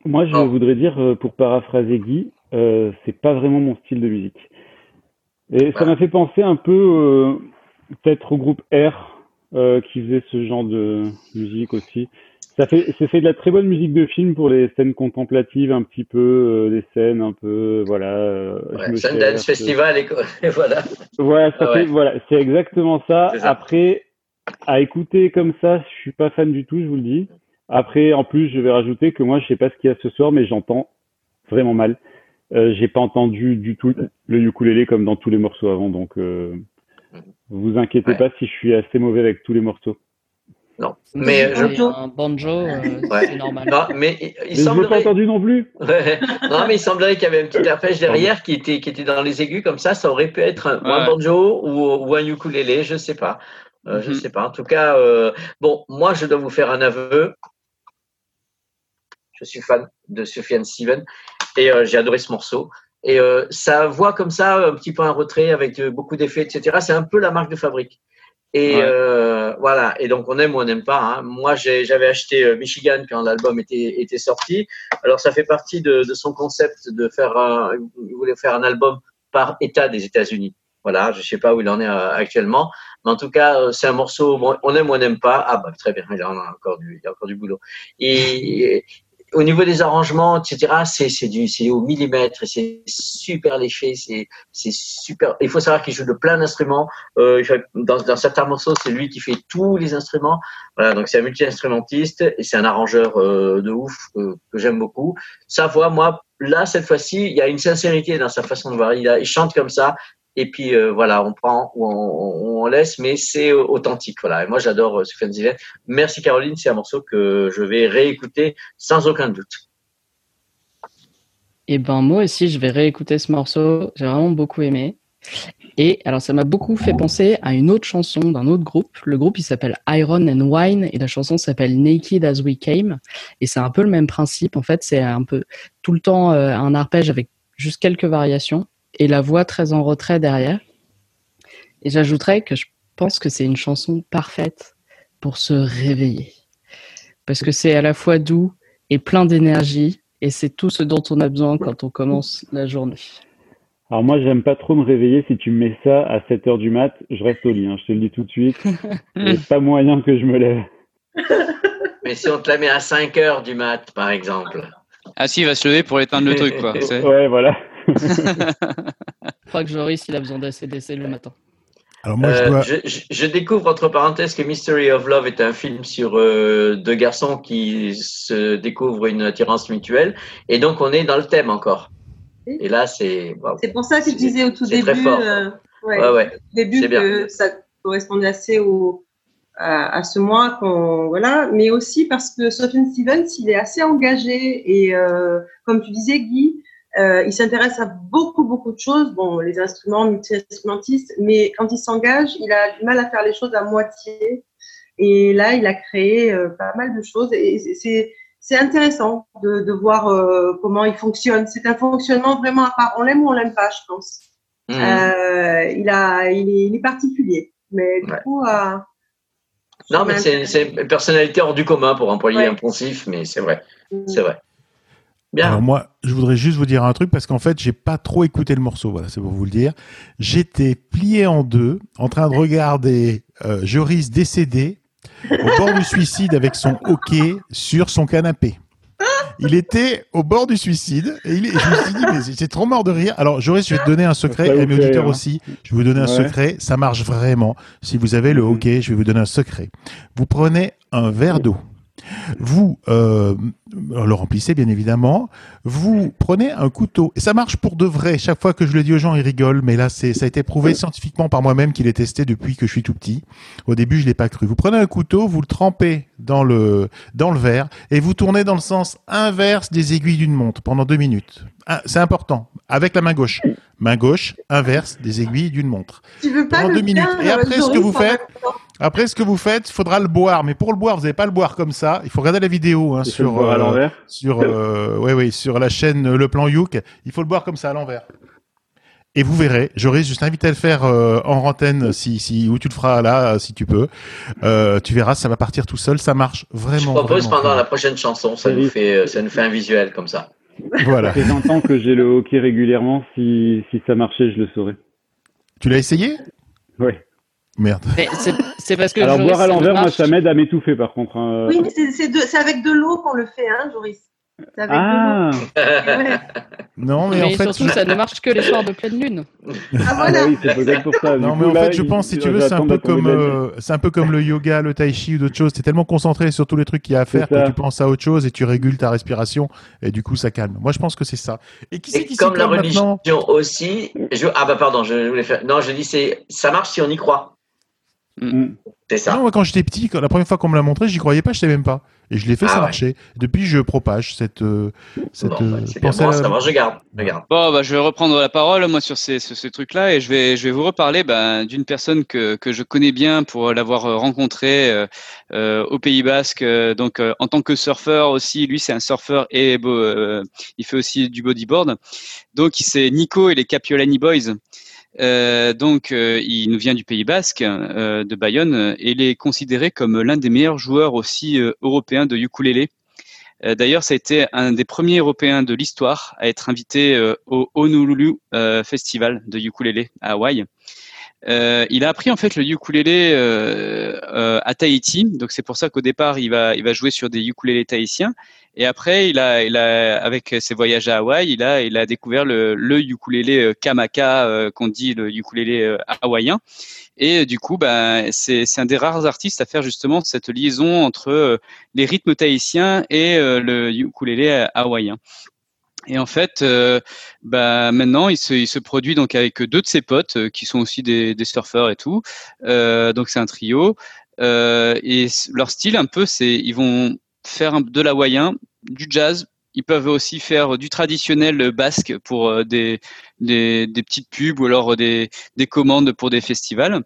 Moi, je voudrais dire, pour paraphraser Guy, euh, c'est pas vraiment mon style de musique. Et ça m'a fait penser un peu, euh, peut-être au groupe R, euh, qui faisait ce genre de musique aussi. Ça fait, c'est fait de la très bonne musique de film pour les scènes contemplatives, un petit peu, euh, les scènes un peu, voilà. Euh, ouais, Sundance Festival, et, et voilà. Ouais, ça ah ouais. Fait, voilà, c'est exactement ça. C'est ça. Après, à écouter comme ça, je suis pas fan du tout, je vous le dis. Après, en plus, je vais rajouter que moi, je sais pas ce qu'il y a ce soir, mais j'entends vraiment mal. Euh, j'ai pas entendu du tout le ukulélé comme dans tous les morceaux avant, donc euh, vous inquiétez ouais. pas si je suis assez mauvais avec tous les morceaux. Non, mais euh, je... un banjo, euh, ouais. c'est normal. Non, mais il, il mais semblerait. Je l'ai pas entendu non plus. Ouais. Non, mais il semblerait qu'il y avait un petit arpège derrière qui était qui était dans les aigus comme ça. Ça aurait pu être un, ouais. un banjo ou, ou un ukulélé, je sais pas, euh, mm-hmm. je sais pas. En tout cas, euh, bon, moi, je dois vous faire un aveu. Je suis fan de Sufjan Stevens et euh, j'ai adoré ce morceau. Et euh, sa voix comme ça, un petit peu en retrait avec euh, beaucoup d'effets, et cetera. C'est un peu la marque de fabrique. Et ouais. euh, voilà. Et donc on aime ou on n'aime pas. Hein. Moi, j'ai, j'avais acheté euh, Michigan quand l'album était, était sorti. Alors ça fait partie de, de son concept de faire. Un, il voulait faire un album par État des États-Unis. Voilà. Je ne sais pas où il en est euh, actuellement. Mais en tout cas, c'est un morceau. Bon, on aime ou on n'aime pas. Ah bah très bien. Il y a encore du, il y a encore du boulot. Et, et, au niveau des arrangements, et cetera, c'est, c'est, du, c'est au millimètre, c'est super léché, c'est, c'est super. Il faut savoir qu'il joue de plein d'instruments. Euh, dans, dans certains morceaux, c'est lui qui fait tous les instruments. Voilà, donc c'est un multi-instrumentiste et c'est un arrangeur euh, de ouf euh, que j'aime beaucoup. Sa voix, moi, là cette fois-ci, il y a une sincérité dans sa façon de voir. Il, a, il chante comme ça et puis euh, voilà, on prend ou on, on, on laisse, mais c'est authentique. Voilà. Et moi, j'adore euh, Sufjan Stevens. Merci Caroline, c'est un morceau que je vais réécouter sans aucun doute. Et eh ben moi aussi, je vais réécouter ce morceau. J'ai vraiment beaucoup aimé. Et alors, ça m'a beaucoup fait penser à une autre chanson d'un autre groupe. Le groupe, il s'appelle Iron and Wine et la chanson s'appelle Naked as We Came. Et c'est un peu le même principe. En fait, c'est un peu tout le temps euh, un arpège avec juste quelques variations. Et la voix très en retrait derrière. Et j'ajouterais que je pense que c'est une chanson parfaite pour se réveiller. Parce que c'est à la fois doux et plein d'énergie. Et c'est tout ce dont on a besoin quand on commence la journée. Alors moi, j'aime pas trop me réveiller. Si tu me mets ça à sept heures du mat, je reste au lit. Hein. Je te le dis tout de suite. Il n'y a pas moyen que je me lève. Mais si on te la met à cinq heures du mat, par exemple. Ah si, il va se lever pour éteindre le truc, quoi. C'est... Ouais, voilà. Je crois que Joris il a besoin d'A C D C le matin. Alors moi, je, dois... euh, je, je découvre entre parenthèses que Mystery of Love est un film sur euh, deux garçons qui se découvrent une attirance mutuelle et donc on est dans le thème encore. Et là c'est. Wow. C'est pour ça que tu disais au tout c'est début, euh, ouais, ouais, ouais. début que ça correspondait assez au, à, à ce mois qu'on voilà, mais aussi parce que Sufjan Stevens il est assez engagé et euh, comme tu disais Guy. Euh, il s'intéresse à beaucoup, beaucoup de choses. Bon, les instruments, multi-instrumentistes, mais quand il s'engage, il a du mal à faire les choses à moitié. Et là, il a créé euh, pas mal de choses. Et c'est, c'est intéressant de, de voir euh, comment il fonctionne. C'est un fonctionnement vraiment à part. On l'aime ou on l'aime pas, je pense. Mmh. Euh, il a, il est, il est particulier. Mais du ouais. coup, euh, non, mais c'est, c'est une personnalité hors du commun pour employer ouais. un poncif, mais c'est vrai, mmh. c'est vrai. Bien. Alors moi, je voudrais juste vous dire un truc parce qu'en fait, j'ai pas trop écouté le morceau. Voilà, c'est pour vous le dire. J'étais plié en deux, en train de regarder euh, Joris décédé au bord du suicide avec son hockey sur son canapé. Il était au bord du suicide et il est, je me suis dit, mais c'est trop mort de rire. Alors, Joris, je vais te donner un secret, et mes auditeurs hein. aussi. Je vais vous donner un ouais. secret. Ça marche vraiment. Si vous avez le hockey, je vais vous donner un secret. Vous prenez un verre d'eau. Vous euh, le remplissez, bien évidemment. Vous prenez un couteau. Et ça marche pour de vrai. Chaque fois que je le dis aux gens, ils rigolent. Mais là, c'est, ça a été prouvé scientifiquement par moi-même qui l'ai testé depuis que je suis tout petit. Au début, je l'ai pas cru. Vous prenez un couteau, vous le trempez dans le, dans le verre et vous tournez dans le sens inverse des aiguilles d'une montre pendant deux minutes. Ah, c'est important. Avec la main gauche. Main gauche, inverse des aiguilles d'une montre. Tu veux pas pendant deux minutes. Et après, ce que vous faites... Après, ce que vous faites, il faudra le boire. Mais pour le boire, vous n'allez pas le boire comme ça. Il faut regarder la vidéo hein, sur, euh, sur, euh, ouais, ouais, sur la chaîne Le Plan Youk. Il faut le boire comme ça, à l'envers. Et vous verrez. J'aurais juste invité à le faire euh, en antenne, si, si, ou tu le feras là, si tu peux. Euh, tu verras, ça va partir tout seul. Ça marche vraiment. Je propose vraiment, pendant la prochaine chanson, ça, oui. nous fait, ça nous fait un visuel comme ça. Voilà. Ça fait vingt ans que j'ai le hockey régulièrement. Si, si ça marchait, je le saurais. Tu l'as essayé ? Oui. Merde. Mais c'est, c'est parce que alors Joris, boire à l'envers, moi ça m'aide à m'étouffer par contre. Hein. Oui, mais c'est, c'est, de, c'est avec de l'eau qu'on le fait, hein, Joris. C'est avec ah. de l'eau. Ouais. Non, mais, mais en fait, surtout, je... ça ne marche que les soirs de pleine lune. Ah voilà. Ah, oui, c'est exact pour ça. Non, mais en fait, je pense, si tu veux, c'est un peu comme, euh, c'est un peu comme le yoga, le tai chi ou d'autres choses. T'es tellement concentré sur tous les trucs qu'il y a à faire que tu penses à autre chose et tu régules ta respiration et du coup, ça calme. Moi, je pense que c'est ça. Et qui c'est qui comme la religion aussi. Je... Ah bah pardon, je voulais faire. Non, je dis c'est, ça marche si on y croit. Mmh. C'est ça. Non, moi, quand j'étais petit, quand, la première fois qu'on me l'a montré, j'y croyais pas, je savais même pas. Et je l'ai fait, ah, ça ouais. marchait. Depuis, je propage cette, euh, cette bon, euh, c'est pensée. Bien, bon, à... ça marche, je garde. Je garde. Bon, bah, je vais reprendre la parole moi sur ces, ce, ce truc-là, et je vais, je vais vous reparler bah, d'une personne que, que je connais bien pour l'avoir rencontrée euh, euh, au Pays Basque. Euh, donc, euh, en tant que surfeur aussi, lui, c'est un surfeur et beau, euh, il fait aussi du bodyboard. Donc, c'est Nico et les Kapiolani Boys. Euh, donc, euh, il nous vient du Pays Basque, euh, de Bayonne, et il est considéré comme l'un des meilleurs joueurs aussi euh, européens de ukulélé. Euh, d'ailleurs, ça a été un des premiers Européens de l'histoire à être invité euh, au Honolulu euh, Festival de ukulélé à Hawaï. Euh, il a appris en fait le ukulélé euh, euh, à Tahiti, donc c'est pour ça qu'au départ il va il va jouer sur des ukulélés tahitiens et après il a il a avec ses voyages à Hawaï il a il a découvert le le ukulélé kamaka euh, qu'on dit le ukulélé euh, hawaïen et du coup ben c'est c'est un des rares artistes à faire justement cette liaison entre euh, les rythmes tahitiens et euh, le ukulélé hawaïen. Et en fait, euh, bah maintenant, il se, il se produit donc avec deux de ses potes euh, qui sont aussi des, des surfeurs et tout. Euh, donc c'est un trio. Euh, et leur style un peu, c'est ils vont faire de l'hawaïen, du jazz. Ils peuvent aussi faire du traditionnel basque pour euh, des, des des petites pubs ou alors des des commandes pour des festivals.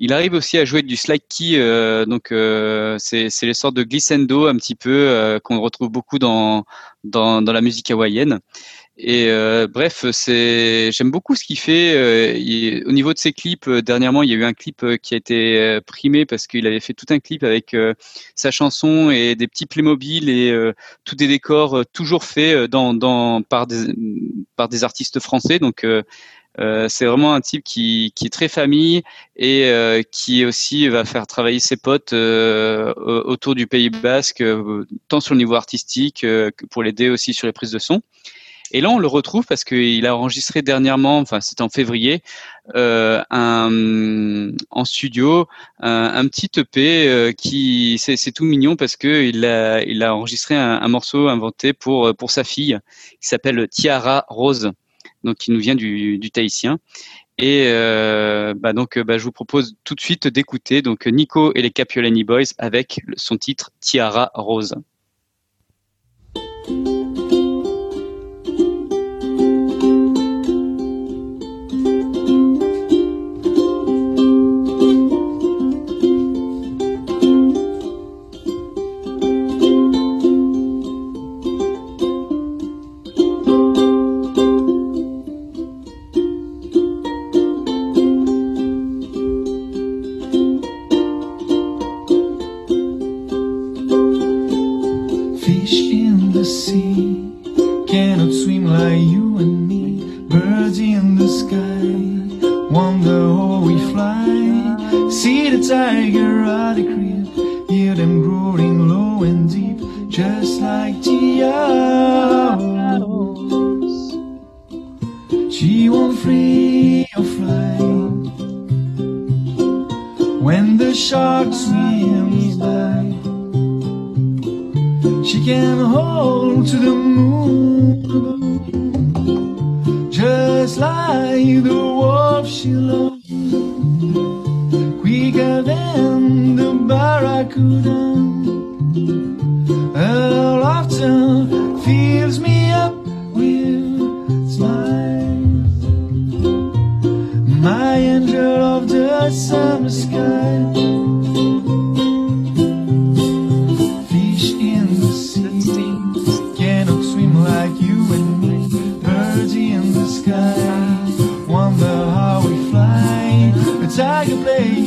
Il arrive aussi à jouer du slacky, euh, donc euh, c'est, c'est les sortes de glissando un petit peu euh, qu'on retrouve beaucoup dans, dans dans la musique hawaïenne. Et euh, bref, c'est j'aime beaucoup ce qu'il fait. Euh, il, au niveau de ses clips, euh, dernièrement, il y a eu un clip qui a été euh, primé parce qu'il avait fait tout un clip avec euh, sa chanson et des petits Playmobil et euh, tous des décors euh, toujours faits dans dans par des par des artistes français. Donc euh, Euh, c'est vraiment un type qui, qui est très famille et euh, qui aussi va faire travailler ses potes euh, autour du Pays Basque, euh, tant sur le niveau artistique euh, que pour l'aider aussi sur les prises de son. Et là, on le retrouve parce qu'il a enregistré dernièrement, enfin c'était en février, euh, un, en studio, un, un petit E P euh, qui c'est, c'est tout mignon parce que il a, il a enregistré un, un morceau inventé pour pour sa fille qui s'appelle Tiara Rose. Donc, qui nous vient du, du tahitien. Et euh, bah donc, bah, je vous propose tout de suite d'écouter donc Nico et les Kapiolani Boys avec son titre Tiara Rose. tiger are the creep. Hear them roaring low and deep, just like Tiara Rose. She won't flee or fly when the shark swims by. She can hold to the moon, just like the wolf she loves. Quicker than the barracuda, her laughter fills me up with smiles. My angel of the summer sky, fish in the sea cannot swim like you and me. Birds in the sky wonder how we fly. A tiger plays.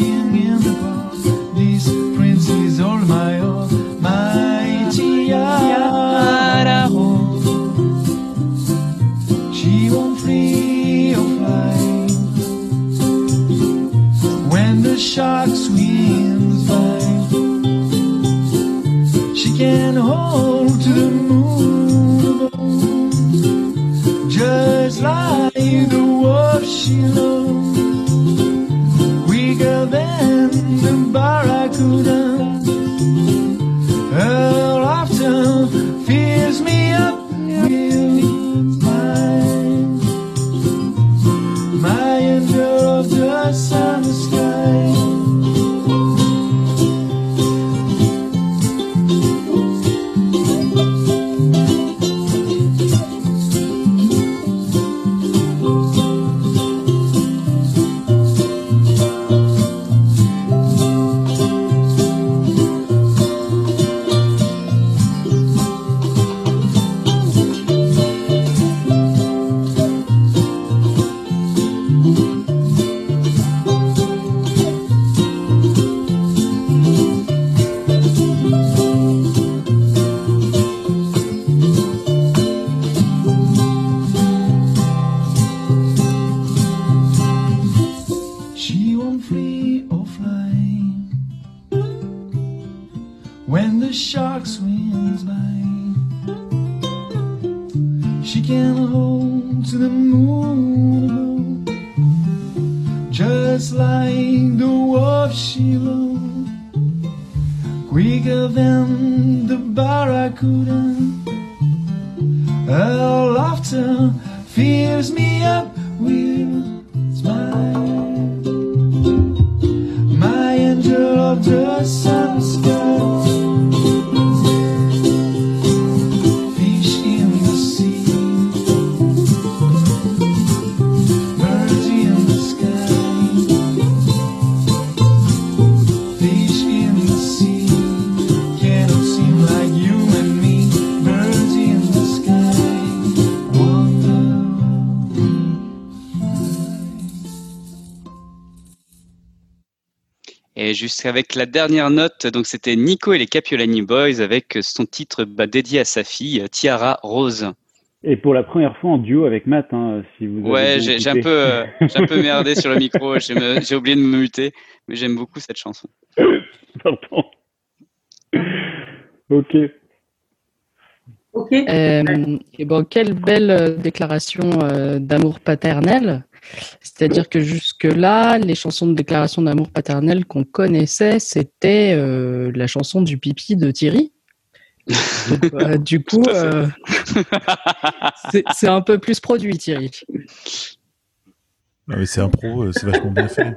Shark swims by. She can hold to the moon, just like the wolf she loves. Weaker than the barracuda, her laughter fills me up with mine. My angel of the summer sky. Avec la dernière note, donc c'était Nico et les Kapiolani Boys avec son titre bah, dédié à sa fille, Tiara Rose. Et pour la première fois en duo avec Matt, hein, si vous ouais, avez j'ai, j'ai, un peu, euh, j'ai un peu merdé sur le micro, j'ai, me, j'ai oublié de me muter, mais j'aime beaucoup cette chanson. Pardon. Ok. Ok. Euh, et bon, quelle belle déclaration euh, d'amour paternel. C'est-à-dire que jusque-là, les chansons de déclaration d'amour paternel qu'on connaissait, c'était euh, la chanson du pipi de Thierry. Donc, euh, du coup, euh, c'est, c'est un peu plus produit, Thierry. Ah oui, c'est un pro, c'est vachement bien fait.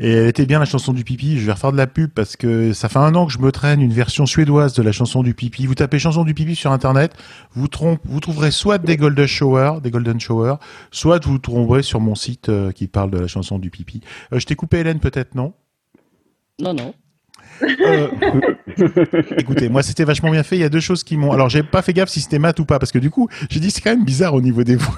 Et elle était bien, la chanson du pipi. Je vais refaire de la pub parce que ça fait un an que je me traîne une version suédoise de la chanson du pipi. Vous tapez chanson du pipi sur Internet, vous, trompe, vous trouverez soit des Golden Shower, des Golden Shower, soit vous trouverez sur mon site euh, qui parle de la chanson du pipi. Euh, je t'ai coupé, Hélène, peut-être, non ? Non, non. Euh, écoutez, moi c'était vachement bien fait. Il y a deux choses qui m'ont. Alors j'ai pas fait gaffe si c'était Matt ou pas parce que du coup j'ai dit c'est quand même bizarre au niveau des voix.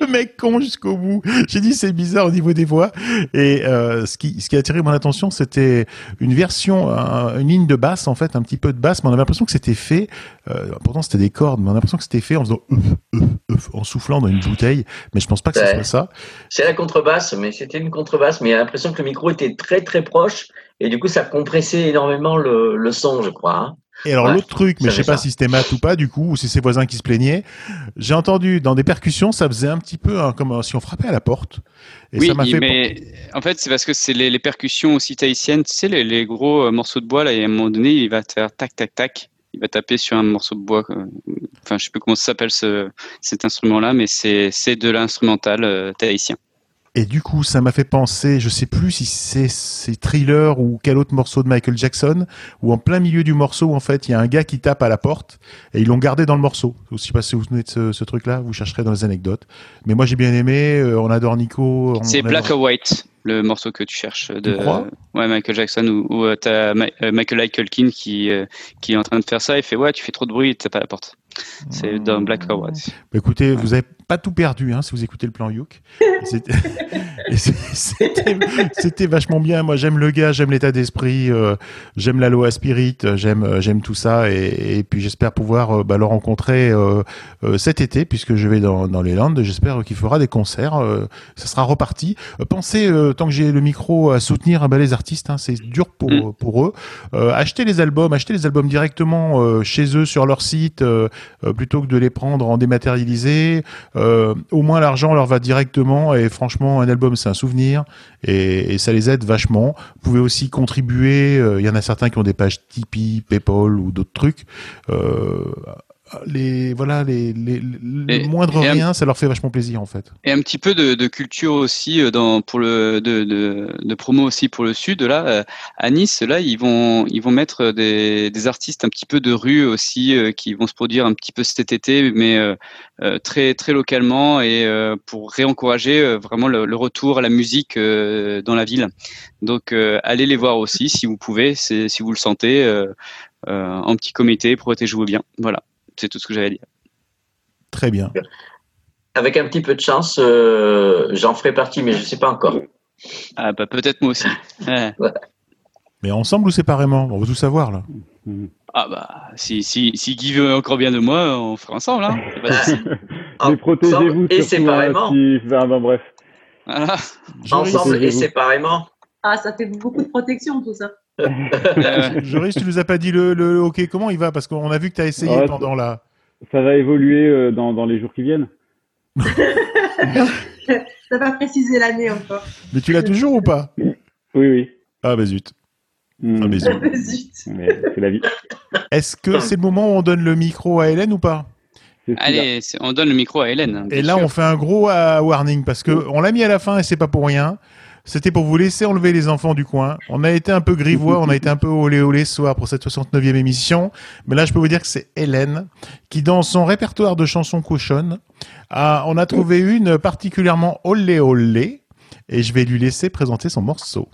Le mec con jusqu'au bout. J'ai dit c'est bizarre au niveau des voix. Et euh, ce qui ce qui a attiré mon attention c'était une version un, une ligne de basse en fait un petit peu de basse, mais on avait l'impression que c'était fait. Euh, pourtant c'était des cordes, mais on a l'impression que c'était fait en faisant euh, euh, euh, en soufflant dans une bouteille. Mais je pense pas que ce ouais. soit ça. C'est la contrebasse, mais c'était une contrebasse, mais il y a l'impression que le micro était très très proche. Et du coup, ça compressait énormément le, le son, je crois. Hein. Et alors, ouais, l'autre truc, mais je sais pas ça. si c'était mat ou pas, du coup, ou si c'est ses voisins qui se plaignaient. J'ai entendu, dans des percussions, ça faisait un petit peu hein, comme si on frappait à la porte. Et oui, ça m'a fait... mais en fait, c'est parce que c'est les, les percussions aussi tahitiennes. Tu sais, les, les gros morceaux de bois, là, et à un moment donné, il va te faire tac, tac, tac. Il va taper sur un morceau de bois. Enfin, je sais plus comment ça s'appelle ce, cet instrument-là, mais c'est, c'est de l'instrumental euh, tahitien. Et du coup, ça m'a fait penser, je sais plus si c'est, c'est Thriller ou quel autre morceau de Michael Jackson, où en plein milieu du morceau, en fait, il y a un gars qui tape à la porte et ils l'ont gardé dans le morceau. Je sais pas si vous vous souvenez de ce, ce truc-là, vous chercherez dans les anecdotes. Mais moi, j'ai bien aimé, euh, on adore Nico. On c'est adore... Black or White, le morceau que tu cherches de tu crois euh, ouais, Michael Jackson, où, où tu as Ma- euh, Michael Culkin qui, euh, qui est en train de faire ça et fait « Ouais, tu fais trop de bruit, tu tapes à la porte ». C'est dans Black or White. Bah écoutez, ouais. Vous n'avez pas tout perdu hein, si vous écoutez le plan Youk. C'était... c'était... c'était vachement bien. Moi, j'aime le gars, j'aime l'état d'esprit, euh, j'aime l'Aloha Spirit, j'aime, j'aime tout ça. Et, et puis, j'espère pouvoir euh, bah, le rencontrer euh, euh, cet été, puisque je vais dans, dans les Landes. J'espère qu'il fera des concerts. Euh, ça sera reparti. Pensez, euh, tant que j'ai le micro, à soutenir bah, les artistes. Hein, c'est dur pour, mmh. pour eux. Euh, achetez les albums, achetez les albums directement euh, chez eux, sur leur site. Euh, Euh, plutôt que de les prendre en dématérialisé, euh, au moins l'argent leur va directement et franchement un album c'est un souvenir et, et ça les aide vachement. Vous pouvez aussi contribuer, il euh, y en a certains qui ont des pages Tipeee, Paypal ou d'autres trucs. Euh, les voilà les, les, les et, moindres et rien un, ça leur fait vachement plaisir en fait. Et un petit peu de, de culture aussi dans pour le de, de, de promo aussi pour le sud là euh, à Nice là ils vont ils vont mettre des, des artistes un petit peu de rue aussi euh, qui vont se produire un petit peu cet été mais euh, euh, très très localement et euh, pour réencourager euh, vraiment le, le retour à la musique euh, dans la ville. Donc euh, allez les voir aussi si vous pouvez, c'est, si vous le sentez euh, euh, en petit comité pour être joué bien. Voilà. C'est tout ce que j'avais à dire. Très bien. Avec un petit peu de chance, euh, j'en ferai partie, mais je ne sais pas encore. Ah bah peut-être moi aussi. Ouais. Ouais. Mais ensemble ou séparément ? On veut tout savoir là. Ah bah si si si Guy veut encore bien de moi, on fera ensemble hein. Mais protégez-vous et séparément. Qui... Ah, bah, bref. Voilà. Ensemble et séparément. Ah ça fait beaucoup de protection tout ça. Joris, tu nous as pas dit le, le, le hockey, comment il va ? Parce qu'on a vu que tu as essayé ouais, pendant la... Ça va évoluer euh, dans, dans les jours qui viennent. Ça va préciser l'année encore. Mais tu l'as toujours ou pas ? Oui, oui. Ah bah zut. Mmh. Ah bah zut. Ah, bah zut. Mais c'est la vie. Est-ce que c'est le moment où on donne le micro à Hélène ou pas ? Allez, on donne le micro à Hélène. Et là, sûr. On fait un gros uh, warning parce qu'on l'a mis à la fin et c'est pas pour rien. C'était pour vous laisser enlever les enfants du coin. On a été un peu grivois, on a été un peu olé olé ce soir pour cette soixante-neuvième émission. Mais là, je peux vous dire que c'est Hélène qui, dans son répertoire de chansons cochonnes, a, on a trouvé une particulièrement olé olé. Et je vais lui laisser présenter son morceau.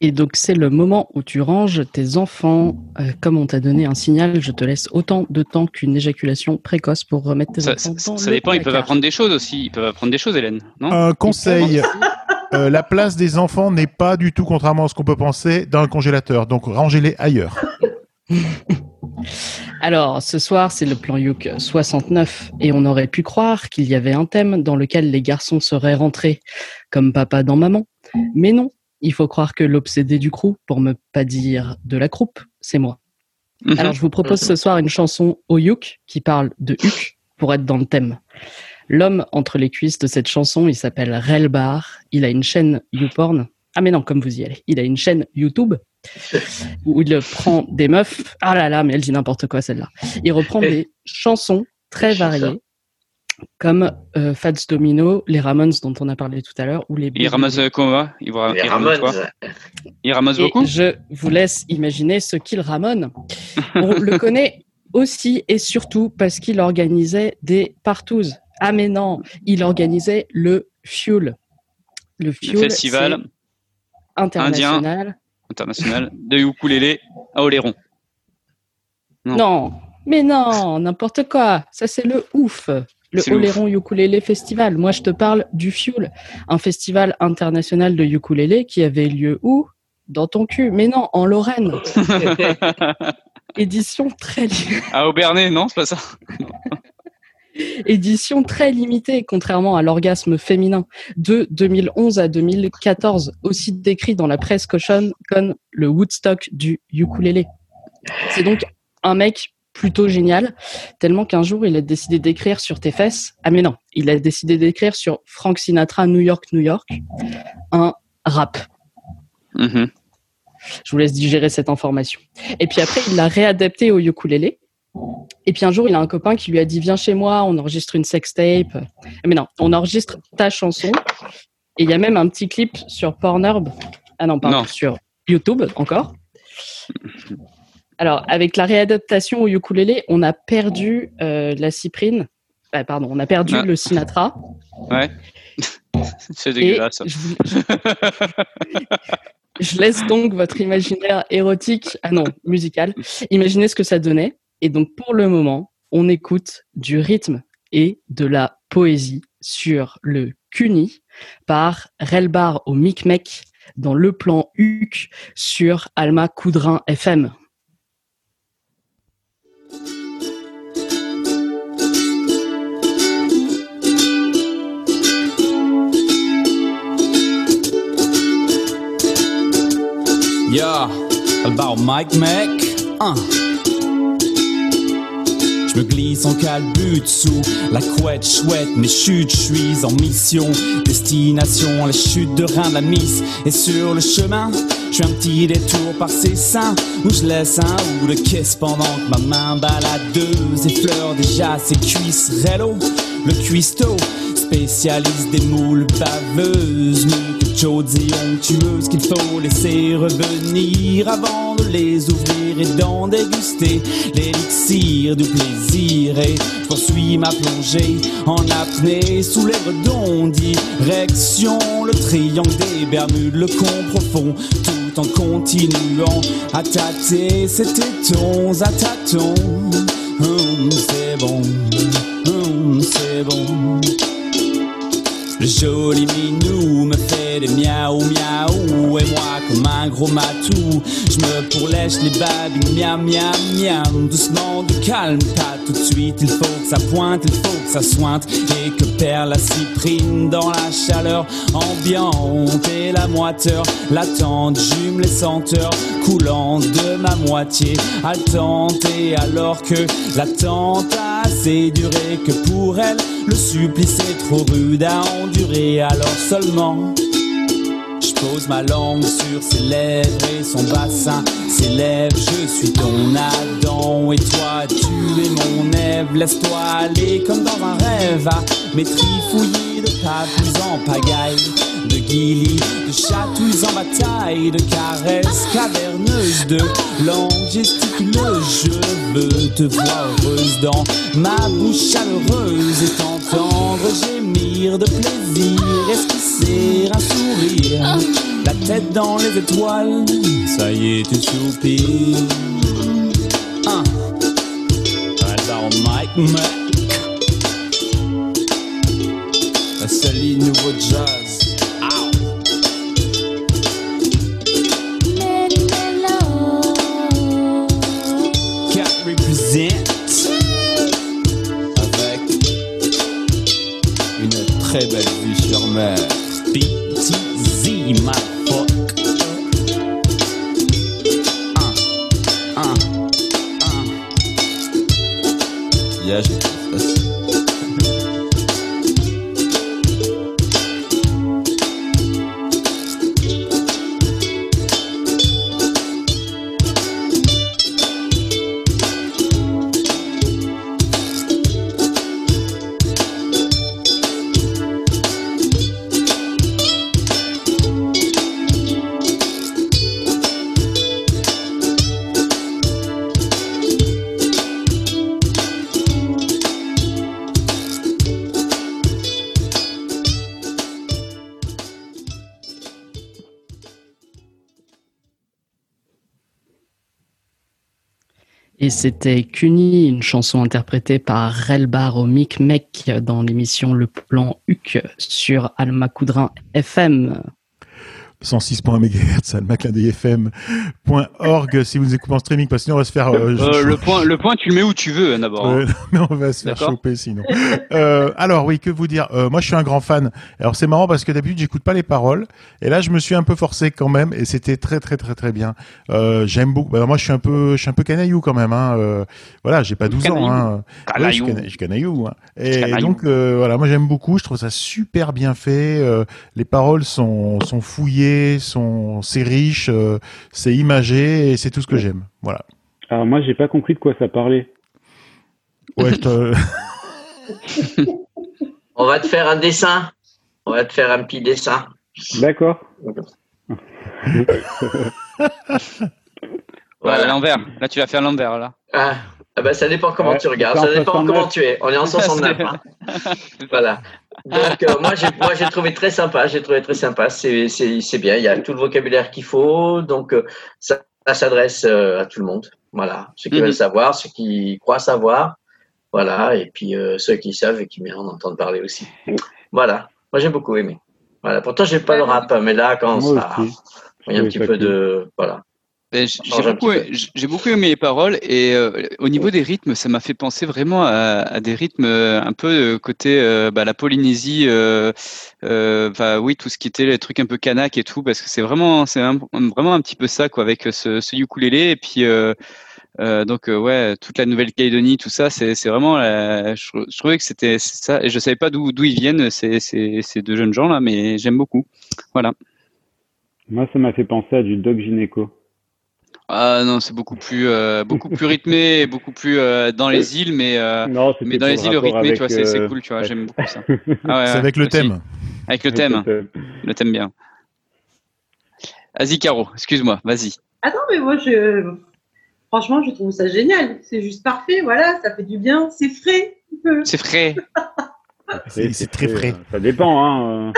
Et donc, c'est le moment où tu ranges tes enfants. Euh, comme on t'a donné un signal, je te laisse autant de temps qu'une éjaculation précoce pour remettre tes ça, enfants ça, dans ça le dépend, placard. Ils peuvent apprendre des choses aussi. Ils peuvent apprendre des choses, Hélène. Non ? Un conseil... Euh, la place des enfants n'est pas du tout, contrairement à ce qu'on peut penser, dans le congélateur. Donc, rangez-les ailleurs. Alors, ce soir, c'est le plan Youk soixante-neuf. Et on aurait pu croire qu'il y avait un thème dans lequel les garçons seraient rentrés, comme papa dans maman. Mais non, il faut croire que l'obsédé du crew, pour ne pas dire de la croupe, c'est moi. Mm-hmm. Alors, je vous propose ce soir une chanson au Youk qui parle de Huc pour être dans le thème. L'homme entre les cuisses de cette chanson, il s'appelle Relbar. Il a une chaîne YouPorn. Ah mais non, comme vous y allez. Il a une chaîne YouTube où il prend des meufs. Ah là là, mais elle dit n'importe quoi celle-là. Il reprend des chansons très variées comme euh, Fats Domino, les Ramones dont on a parlé tout à l'heure. Ou les il ramasse comment il, va, il ramasse quoi Il ramasse beaucoup. Et je vous laisse imaginer ce qu'il ramone. On le connaît aussi et surtout parce qu'il organisait des partouzes. Ah mais non, il organisait le Fuel. Le Fuel, le festival international. Indien, international de ukulélé à Oléron. Non. non, mais non, n'importe quoi. Ça, c'est le ouf. Le c'est Oléron ouf. Ukulélé Festival. Moi, je te parle du Fuel, un festival international de ukulélé qui avait lieu où ? Dans ton cul. Mais non, en Lorraine. Édition très liée. À Aubernay, non, c'est pas ça. Édition très limitée, contrairement à l'orgasme féminin, de deux mille onze à deux mille quatorze, aussi décrit dans la presse cochonne comme le Woodstock du ukulélé. C'est donc un mec plutôt génial, tellement qu'un jour, il a décidé d'écrire sur tes fesses. Ah mais non, il a décidé d'écrire sur Frank Sinatra, New York, New York, un rap. Mm-hmm. Je vous laisse digérer cette information. Et puis après, il l'a réadapté au ukulélé. Et puis un jour, il a un copain qui lui a dit « Viens chez moi, on enregistre une sextape. » Mais non, on enregistre ta chanson. Et il y a même un petit clip sur Pornhub. Ah non, pardon, non. Sur YouTube encore. Alors, avec la réadaptation au ukulélé, on a perdu euh, la Cyprine. Ah, pardon, on a perdu ah. le Sinatra. Ouais. C'est dégueulasse. Et je... je laisse donc votre imaginaire érotique, ah non, musical. Imaginez ce que ça donnait. Et donc, pour le moment, on écoute du rythme et de la poésie sur le Cuny par Relbar au Micmac dans le plan Huc sur Alma Coudrin F M. Yeah, about Micmac, uh. Je me glisse en calbute sous la couette chouette, mes chutes, je suis en mission. Destination, la chute de rein de la miss. Et sur le chemin, je fais un petit détour par ses seins, où je laisse un ou de caisse pendant que ma main baladeuse effleure déjà ses cuisses. Rello, le cuistot, spécialiste des moules baveuses, que chaudes et onctueuses qu'il faut laisser revenir avant de les ouvrir et d'en déguster l'élixir du plaisir. Et je poursuis ma plongée en apnée sous les redonds, direction le triangle des Bermudes, le con profond, tout en continuant à tâter ses tétons à tâtons. Hum, c'est bon, hum, c'est bon. Le joli minou me fait des miaou miaou, et moi comme un gros matou, je me pourlèche les bas du miam miam miam. Doucement, du calme, pas tout de suite, il faut que ça pointe, il faut que ça sointe, et que perd la cyprine dans la chaleur ambiante et la moiteur. L'attente jume les senteurs coulantes de ma moitié attente, et alors que l'attente a assez duré que pour elle le supplice est trop rude à endurer, alors seulement je pose ma langue sur ses lèvres et son bassin s'élève. Je suis ton Adam et toi tu es mon Ève. Laisse-toi aller comme dans un rêve à mes trifouillis de papus en pagaille, de guillis, de chatouilles en bataille, de caresses caverneuses, de langues gesticuleuses. Je veux te voir heureuse dans ma bouche chaleureuse et t'entendre gémir de plaisir, esquisser un sourire, la tête dans les étoiles, ça y est tu soupires. Un, alors Mike Mac, la salie nouveau jazz. Très belle vue sur mer. P T Z, ma fuck. Un, un, un. Yeah, j'ai tout ça. Et c'était Cuny, une chanson interprétée par Relbar au Micmac dans l'émission Le Plan Huc sur Alma Coudrin F M. cent six point un mégahertz, almaclindfm point org si vous nous écoutez en streaming, parce que sinon on va se faire... Euh, euh, le, point, le point, tu le mets où tu veux, d'abord. Euh, mais on va se faire choper, sinon. euh, alors, oui, que vous dire euh, moi, je suis un grand fan. Alors, c'est marrant, parce que d'habitude, j'écoute pas les paroles. Et là, je me suis un peu forcé, quand même, et c'était très, très, très, très bien. Euh, J'aime beaucoup. Alors, moi, je suis un peu, je suis un peu canaillou, quand même. Hein. Euh, voilà, j'ai pas douze canaillou. ans. Hein. Canaillou. Ouais, je suis canaillou. Hein. Et, canaillou. et donc, euh, voilà, moi, j'aime beaucoup. Je trouve ça super bien fait. Euh, les paroles sont, sont fouillées. Sont, c'est riche, euh, c'est imagé et c'est tout ce que ouais. j'aime. Voilà. Alors moi, j'ai pas compris de quoi ça parlait. Ouais, je on va te faire un dessin. On va te faire un petit dessin. D'accord. Voilà, à l'envers. Là, tu vas faire l'envers là. Ah. Ah bah, ça dépend comment ouais, tu regardes, ça dépend soixante-neuf comment tu es. On est en soixante-neuf. Hein. Voilà. Donc, euh, moi, j'ai, moi, j'ai trouvé très sympa. J'ai trouvé très sympa. C'est, c'est, c'est bien. Il y a tout le vocabulaire qu'il faut. Donc, euh, ça, ça s'adresse euh, à tout le monde. Voilà. Ceux qui mm-hmm. veulent savoir, ceux qui croient savoir. Voilà. Et puis, euh, ceux qui savent et qui méritent d'entendre parler aussi. Voilà. Moi, j'ai beaucoup aimé. Voilà. Pourtant, j'ai pas le rap, mais là, quand moi ça. Il y a un oui, petit peu cool. de. Voilà. Ben, j'ai, beaucoup, j'ai beaucoup aimé les paroles et euh, au niveau des rythmes, ça m'a fait penser vraiment à, à des rythmes un peu côté euh, bah, la Polynésie, euh, euh, bah, oui, tout ce qui était les trucs un peu kanak et tout, parce que c'est vraiment, c'est un, vraiment un petit peu ça, quoi, avec ce, ce ukulélé et puis euh, euh, donc euh, ouais, toute la Nouvelle-Calédonie, tout ça, c'est, c'est vraiment, la, je, je trouvais que c'était ça et je savais pas d'où, d'où ils viennent ces, ces, ces deux jeunes gens là, mais j'aime beaucoup. Voilà. Moi, ça m'a fait penser à du Doc Gynéco. Ah non, c'est beaucoup plus euh, beaucoup plus rythmé, et beaucoup plus euh, dans les îles, mais euh, non, mais dans les îles rythmé, tu vois, c'est, euh... c'est cool, tu vois, ouais. j'aime beaucoup ça. Ah ouais, c'est ouais, avec, le thème. avec le avec thème. Avec le thème, le thème bien. Vas-y Caro, excuse-moi, vas-y. Ah non, mais moi je franchement, je trouve ça génial, c'est juste parfait, voilà, ça fait du bien, c'est frais. C'est frais. c'est, c'est très frais. Ça dépend, hein.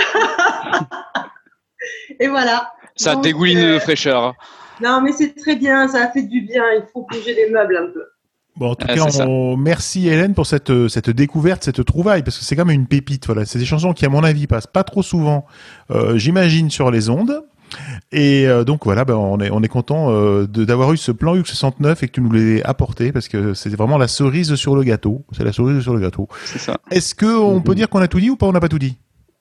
Et voilà. Ça Donc, dégouline euh... de fraîcheur. Non, mais c'est très bien, ça a fait du bien, il faut bouger les meubles un peu. Bon, en tout ah, cas, on... merci Hélène pour cette, cette découverte, cette trouvaille, parce que c'est quand même une pépite. Voilà. C'est des chansons qui, à mon avis, passent pas trop souvent, euh, j'imagine, sur les ondes. Et euh, donc voilà, ben, on est, on est content euh, de, d'avoir eu ce plan U soixante-neuf et que tu nous l'aies apporté, parce que c'est vraiment la cerise sur le gâteau. C'est la cerise sur le gâteau. C'est ça. Est-ce qu'on mmh. peut dire qu'on a tout dit ou pas on n'a pas tout dit ?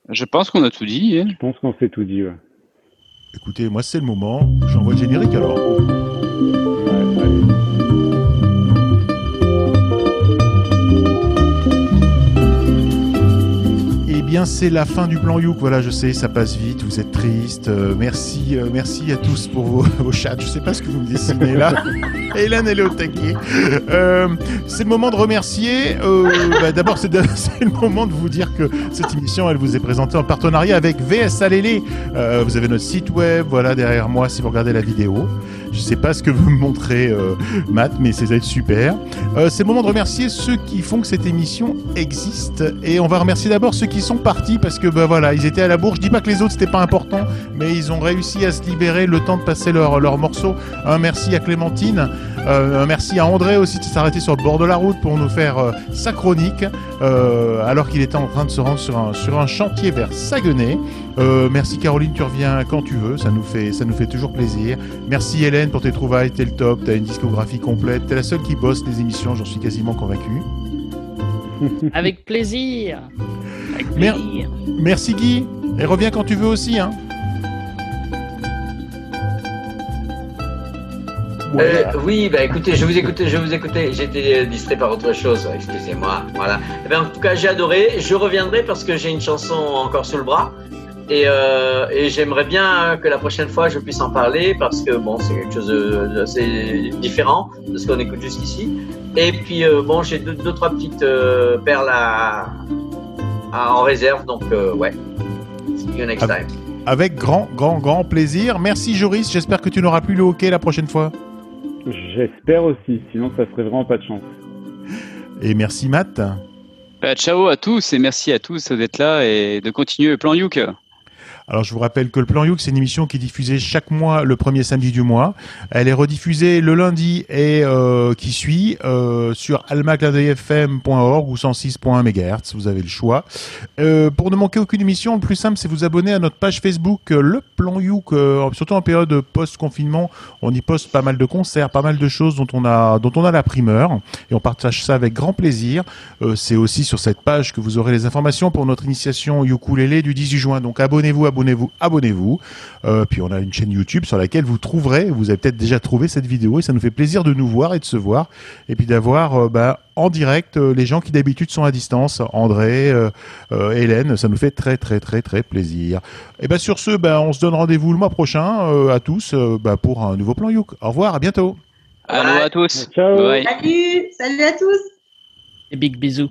Je pense qu'on a tout dit. Hein. Je pense qu'on s'est tout dit, ouais. Écoutez, moi c'est le moment, j'envoie le générique alors. Eh bien c'est la fin du plan Youk, voilà je sais, ça passe vite, vous êtes tristes, euh, merci, euh, merci à tous pour vos, vos chats, je sais pas ce que vous me dessinez là. Hélène elle est au taquet. Euh, c'est le moment de remercier, euh, bah, d'abord c'est, de, c'est le moment de vous dire que cette émission elle vous est présentée en partenariat avec V S A Lélé. Euh, vous avez notre site web, voilà derrière moi si vous regardez la vidéo. Je sais pas ce que vous me montrez euh, Matt, mais c'est ça va être super. Euh, c'est le moment de remercier ceux qui font que cette émission existe et on va remercier d'abord ceux qui sont partis parce que bah, voilà, ils étaient à la bourre, je dis pas que les autres c'était pas important, mais ils ont réussi à se libérer le temps de passer leur, leur morceau. Un merci à Clémentine. Euh, merci à André aussi de s'arrêter sur le bord de la route pour nous faire euh, sa chronique euh, alors qu'il était en train de se rendre sur un, sur un chantier vers Saguenay. Euh, merci Caroline, tu reviens quand tu veux, ça nous fait, ça nous fait toujours plaisir. Merci Hélène pour tes trouvailles, t'es le top, t'as une discographie complète, t'es la seule qui bosse les émissions, j'en suis quasiment convaincu. Avec plaisir. Avec plaisir. Mer- merci Guy, et reviens quand tu veux aussi hein. Euh, oui, bah écoutez, je vous écoutais, je vous écoutais. J'étais distrait par autre chose, excusez-moi. Voilà. Eh bien, en tout cas, j'ai adoré. Je reviendrai parce que j'ai une chanson encore sous le bras et, euh, et j'aimerais bien que la prochaine fois je puisse en parler parce que bon, c'est quelque chose d'assez différent de ce qu'on écoute jusqu'ici. Et puis euh, bon, j'ai deux, deux, trois petites euh, perles à, à, en réserve, donc euh, ouais. See you next time. Avec grand, grand, grand plaisir. Merci Joris. J'espère que tu n'auras plus le hockey la prochaine fois. J'espère aussi, sinon ça serait vraiment pas de chance. Et merci Matt. Bah, ciao à tous et merci à tous d'être là et de continuer le plan Youk. Alors je vous rappelle que le Plan Youk, c'est une émission qui est diffusée chaque mois le premier samedi du mois. Elle est rediffusée le lundi et euh, qui suit euh, sur almacladfm point org ou cent six virgule un mégahertz, vous avez le choix. Euh, pour ne manquer aucune émission, le plus simple c'est vous abonner à notre page Facebook euh, Le Plan Youk, euh, surtout en période post-confinement, on y poste pas mal de concerts, pas mal de choses dont on a dont on a la primeur et on partage ça avec grand plaisir. Euh, c'est aussi sur cette page que vous aurez les informations pour notre initiation ukulélé du dix-huit juin. Donc abonnez-vous, abonnez-vous, abonnez-vous. Euh, puis on a une chaîne YouTube sur laquelle vous trouverez, vous avez peut-être déjà trouvé cette vidéo et ça nous fait plaisir de nous voir et de se voir et puis d'avoir euh, bah, en direct euh, les gens qui d'habitude sont à distance, André, euh, euh, Hélène, ça nous fait très très très très plaisir. Et bien bah, sur ce, bah, on se donne rendez-vous le mois prochain euh, à tous euh, bah, pour un nouveau Plan Youk. Au revoir, à bientôt. Allô à tous. Ciao. Salut, salut à tous. Et big bisous.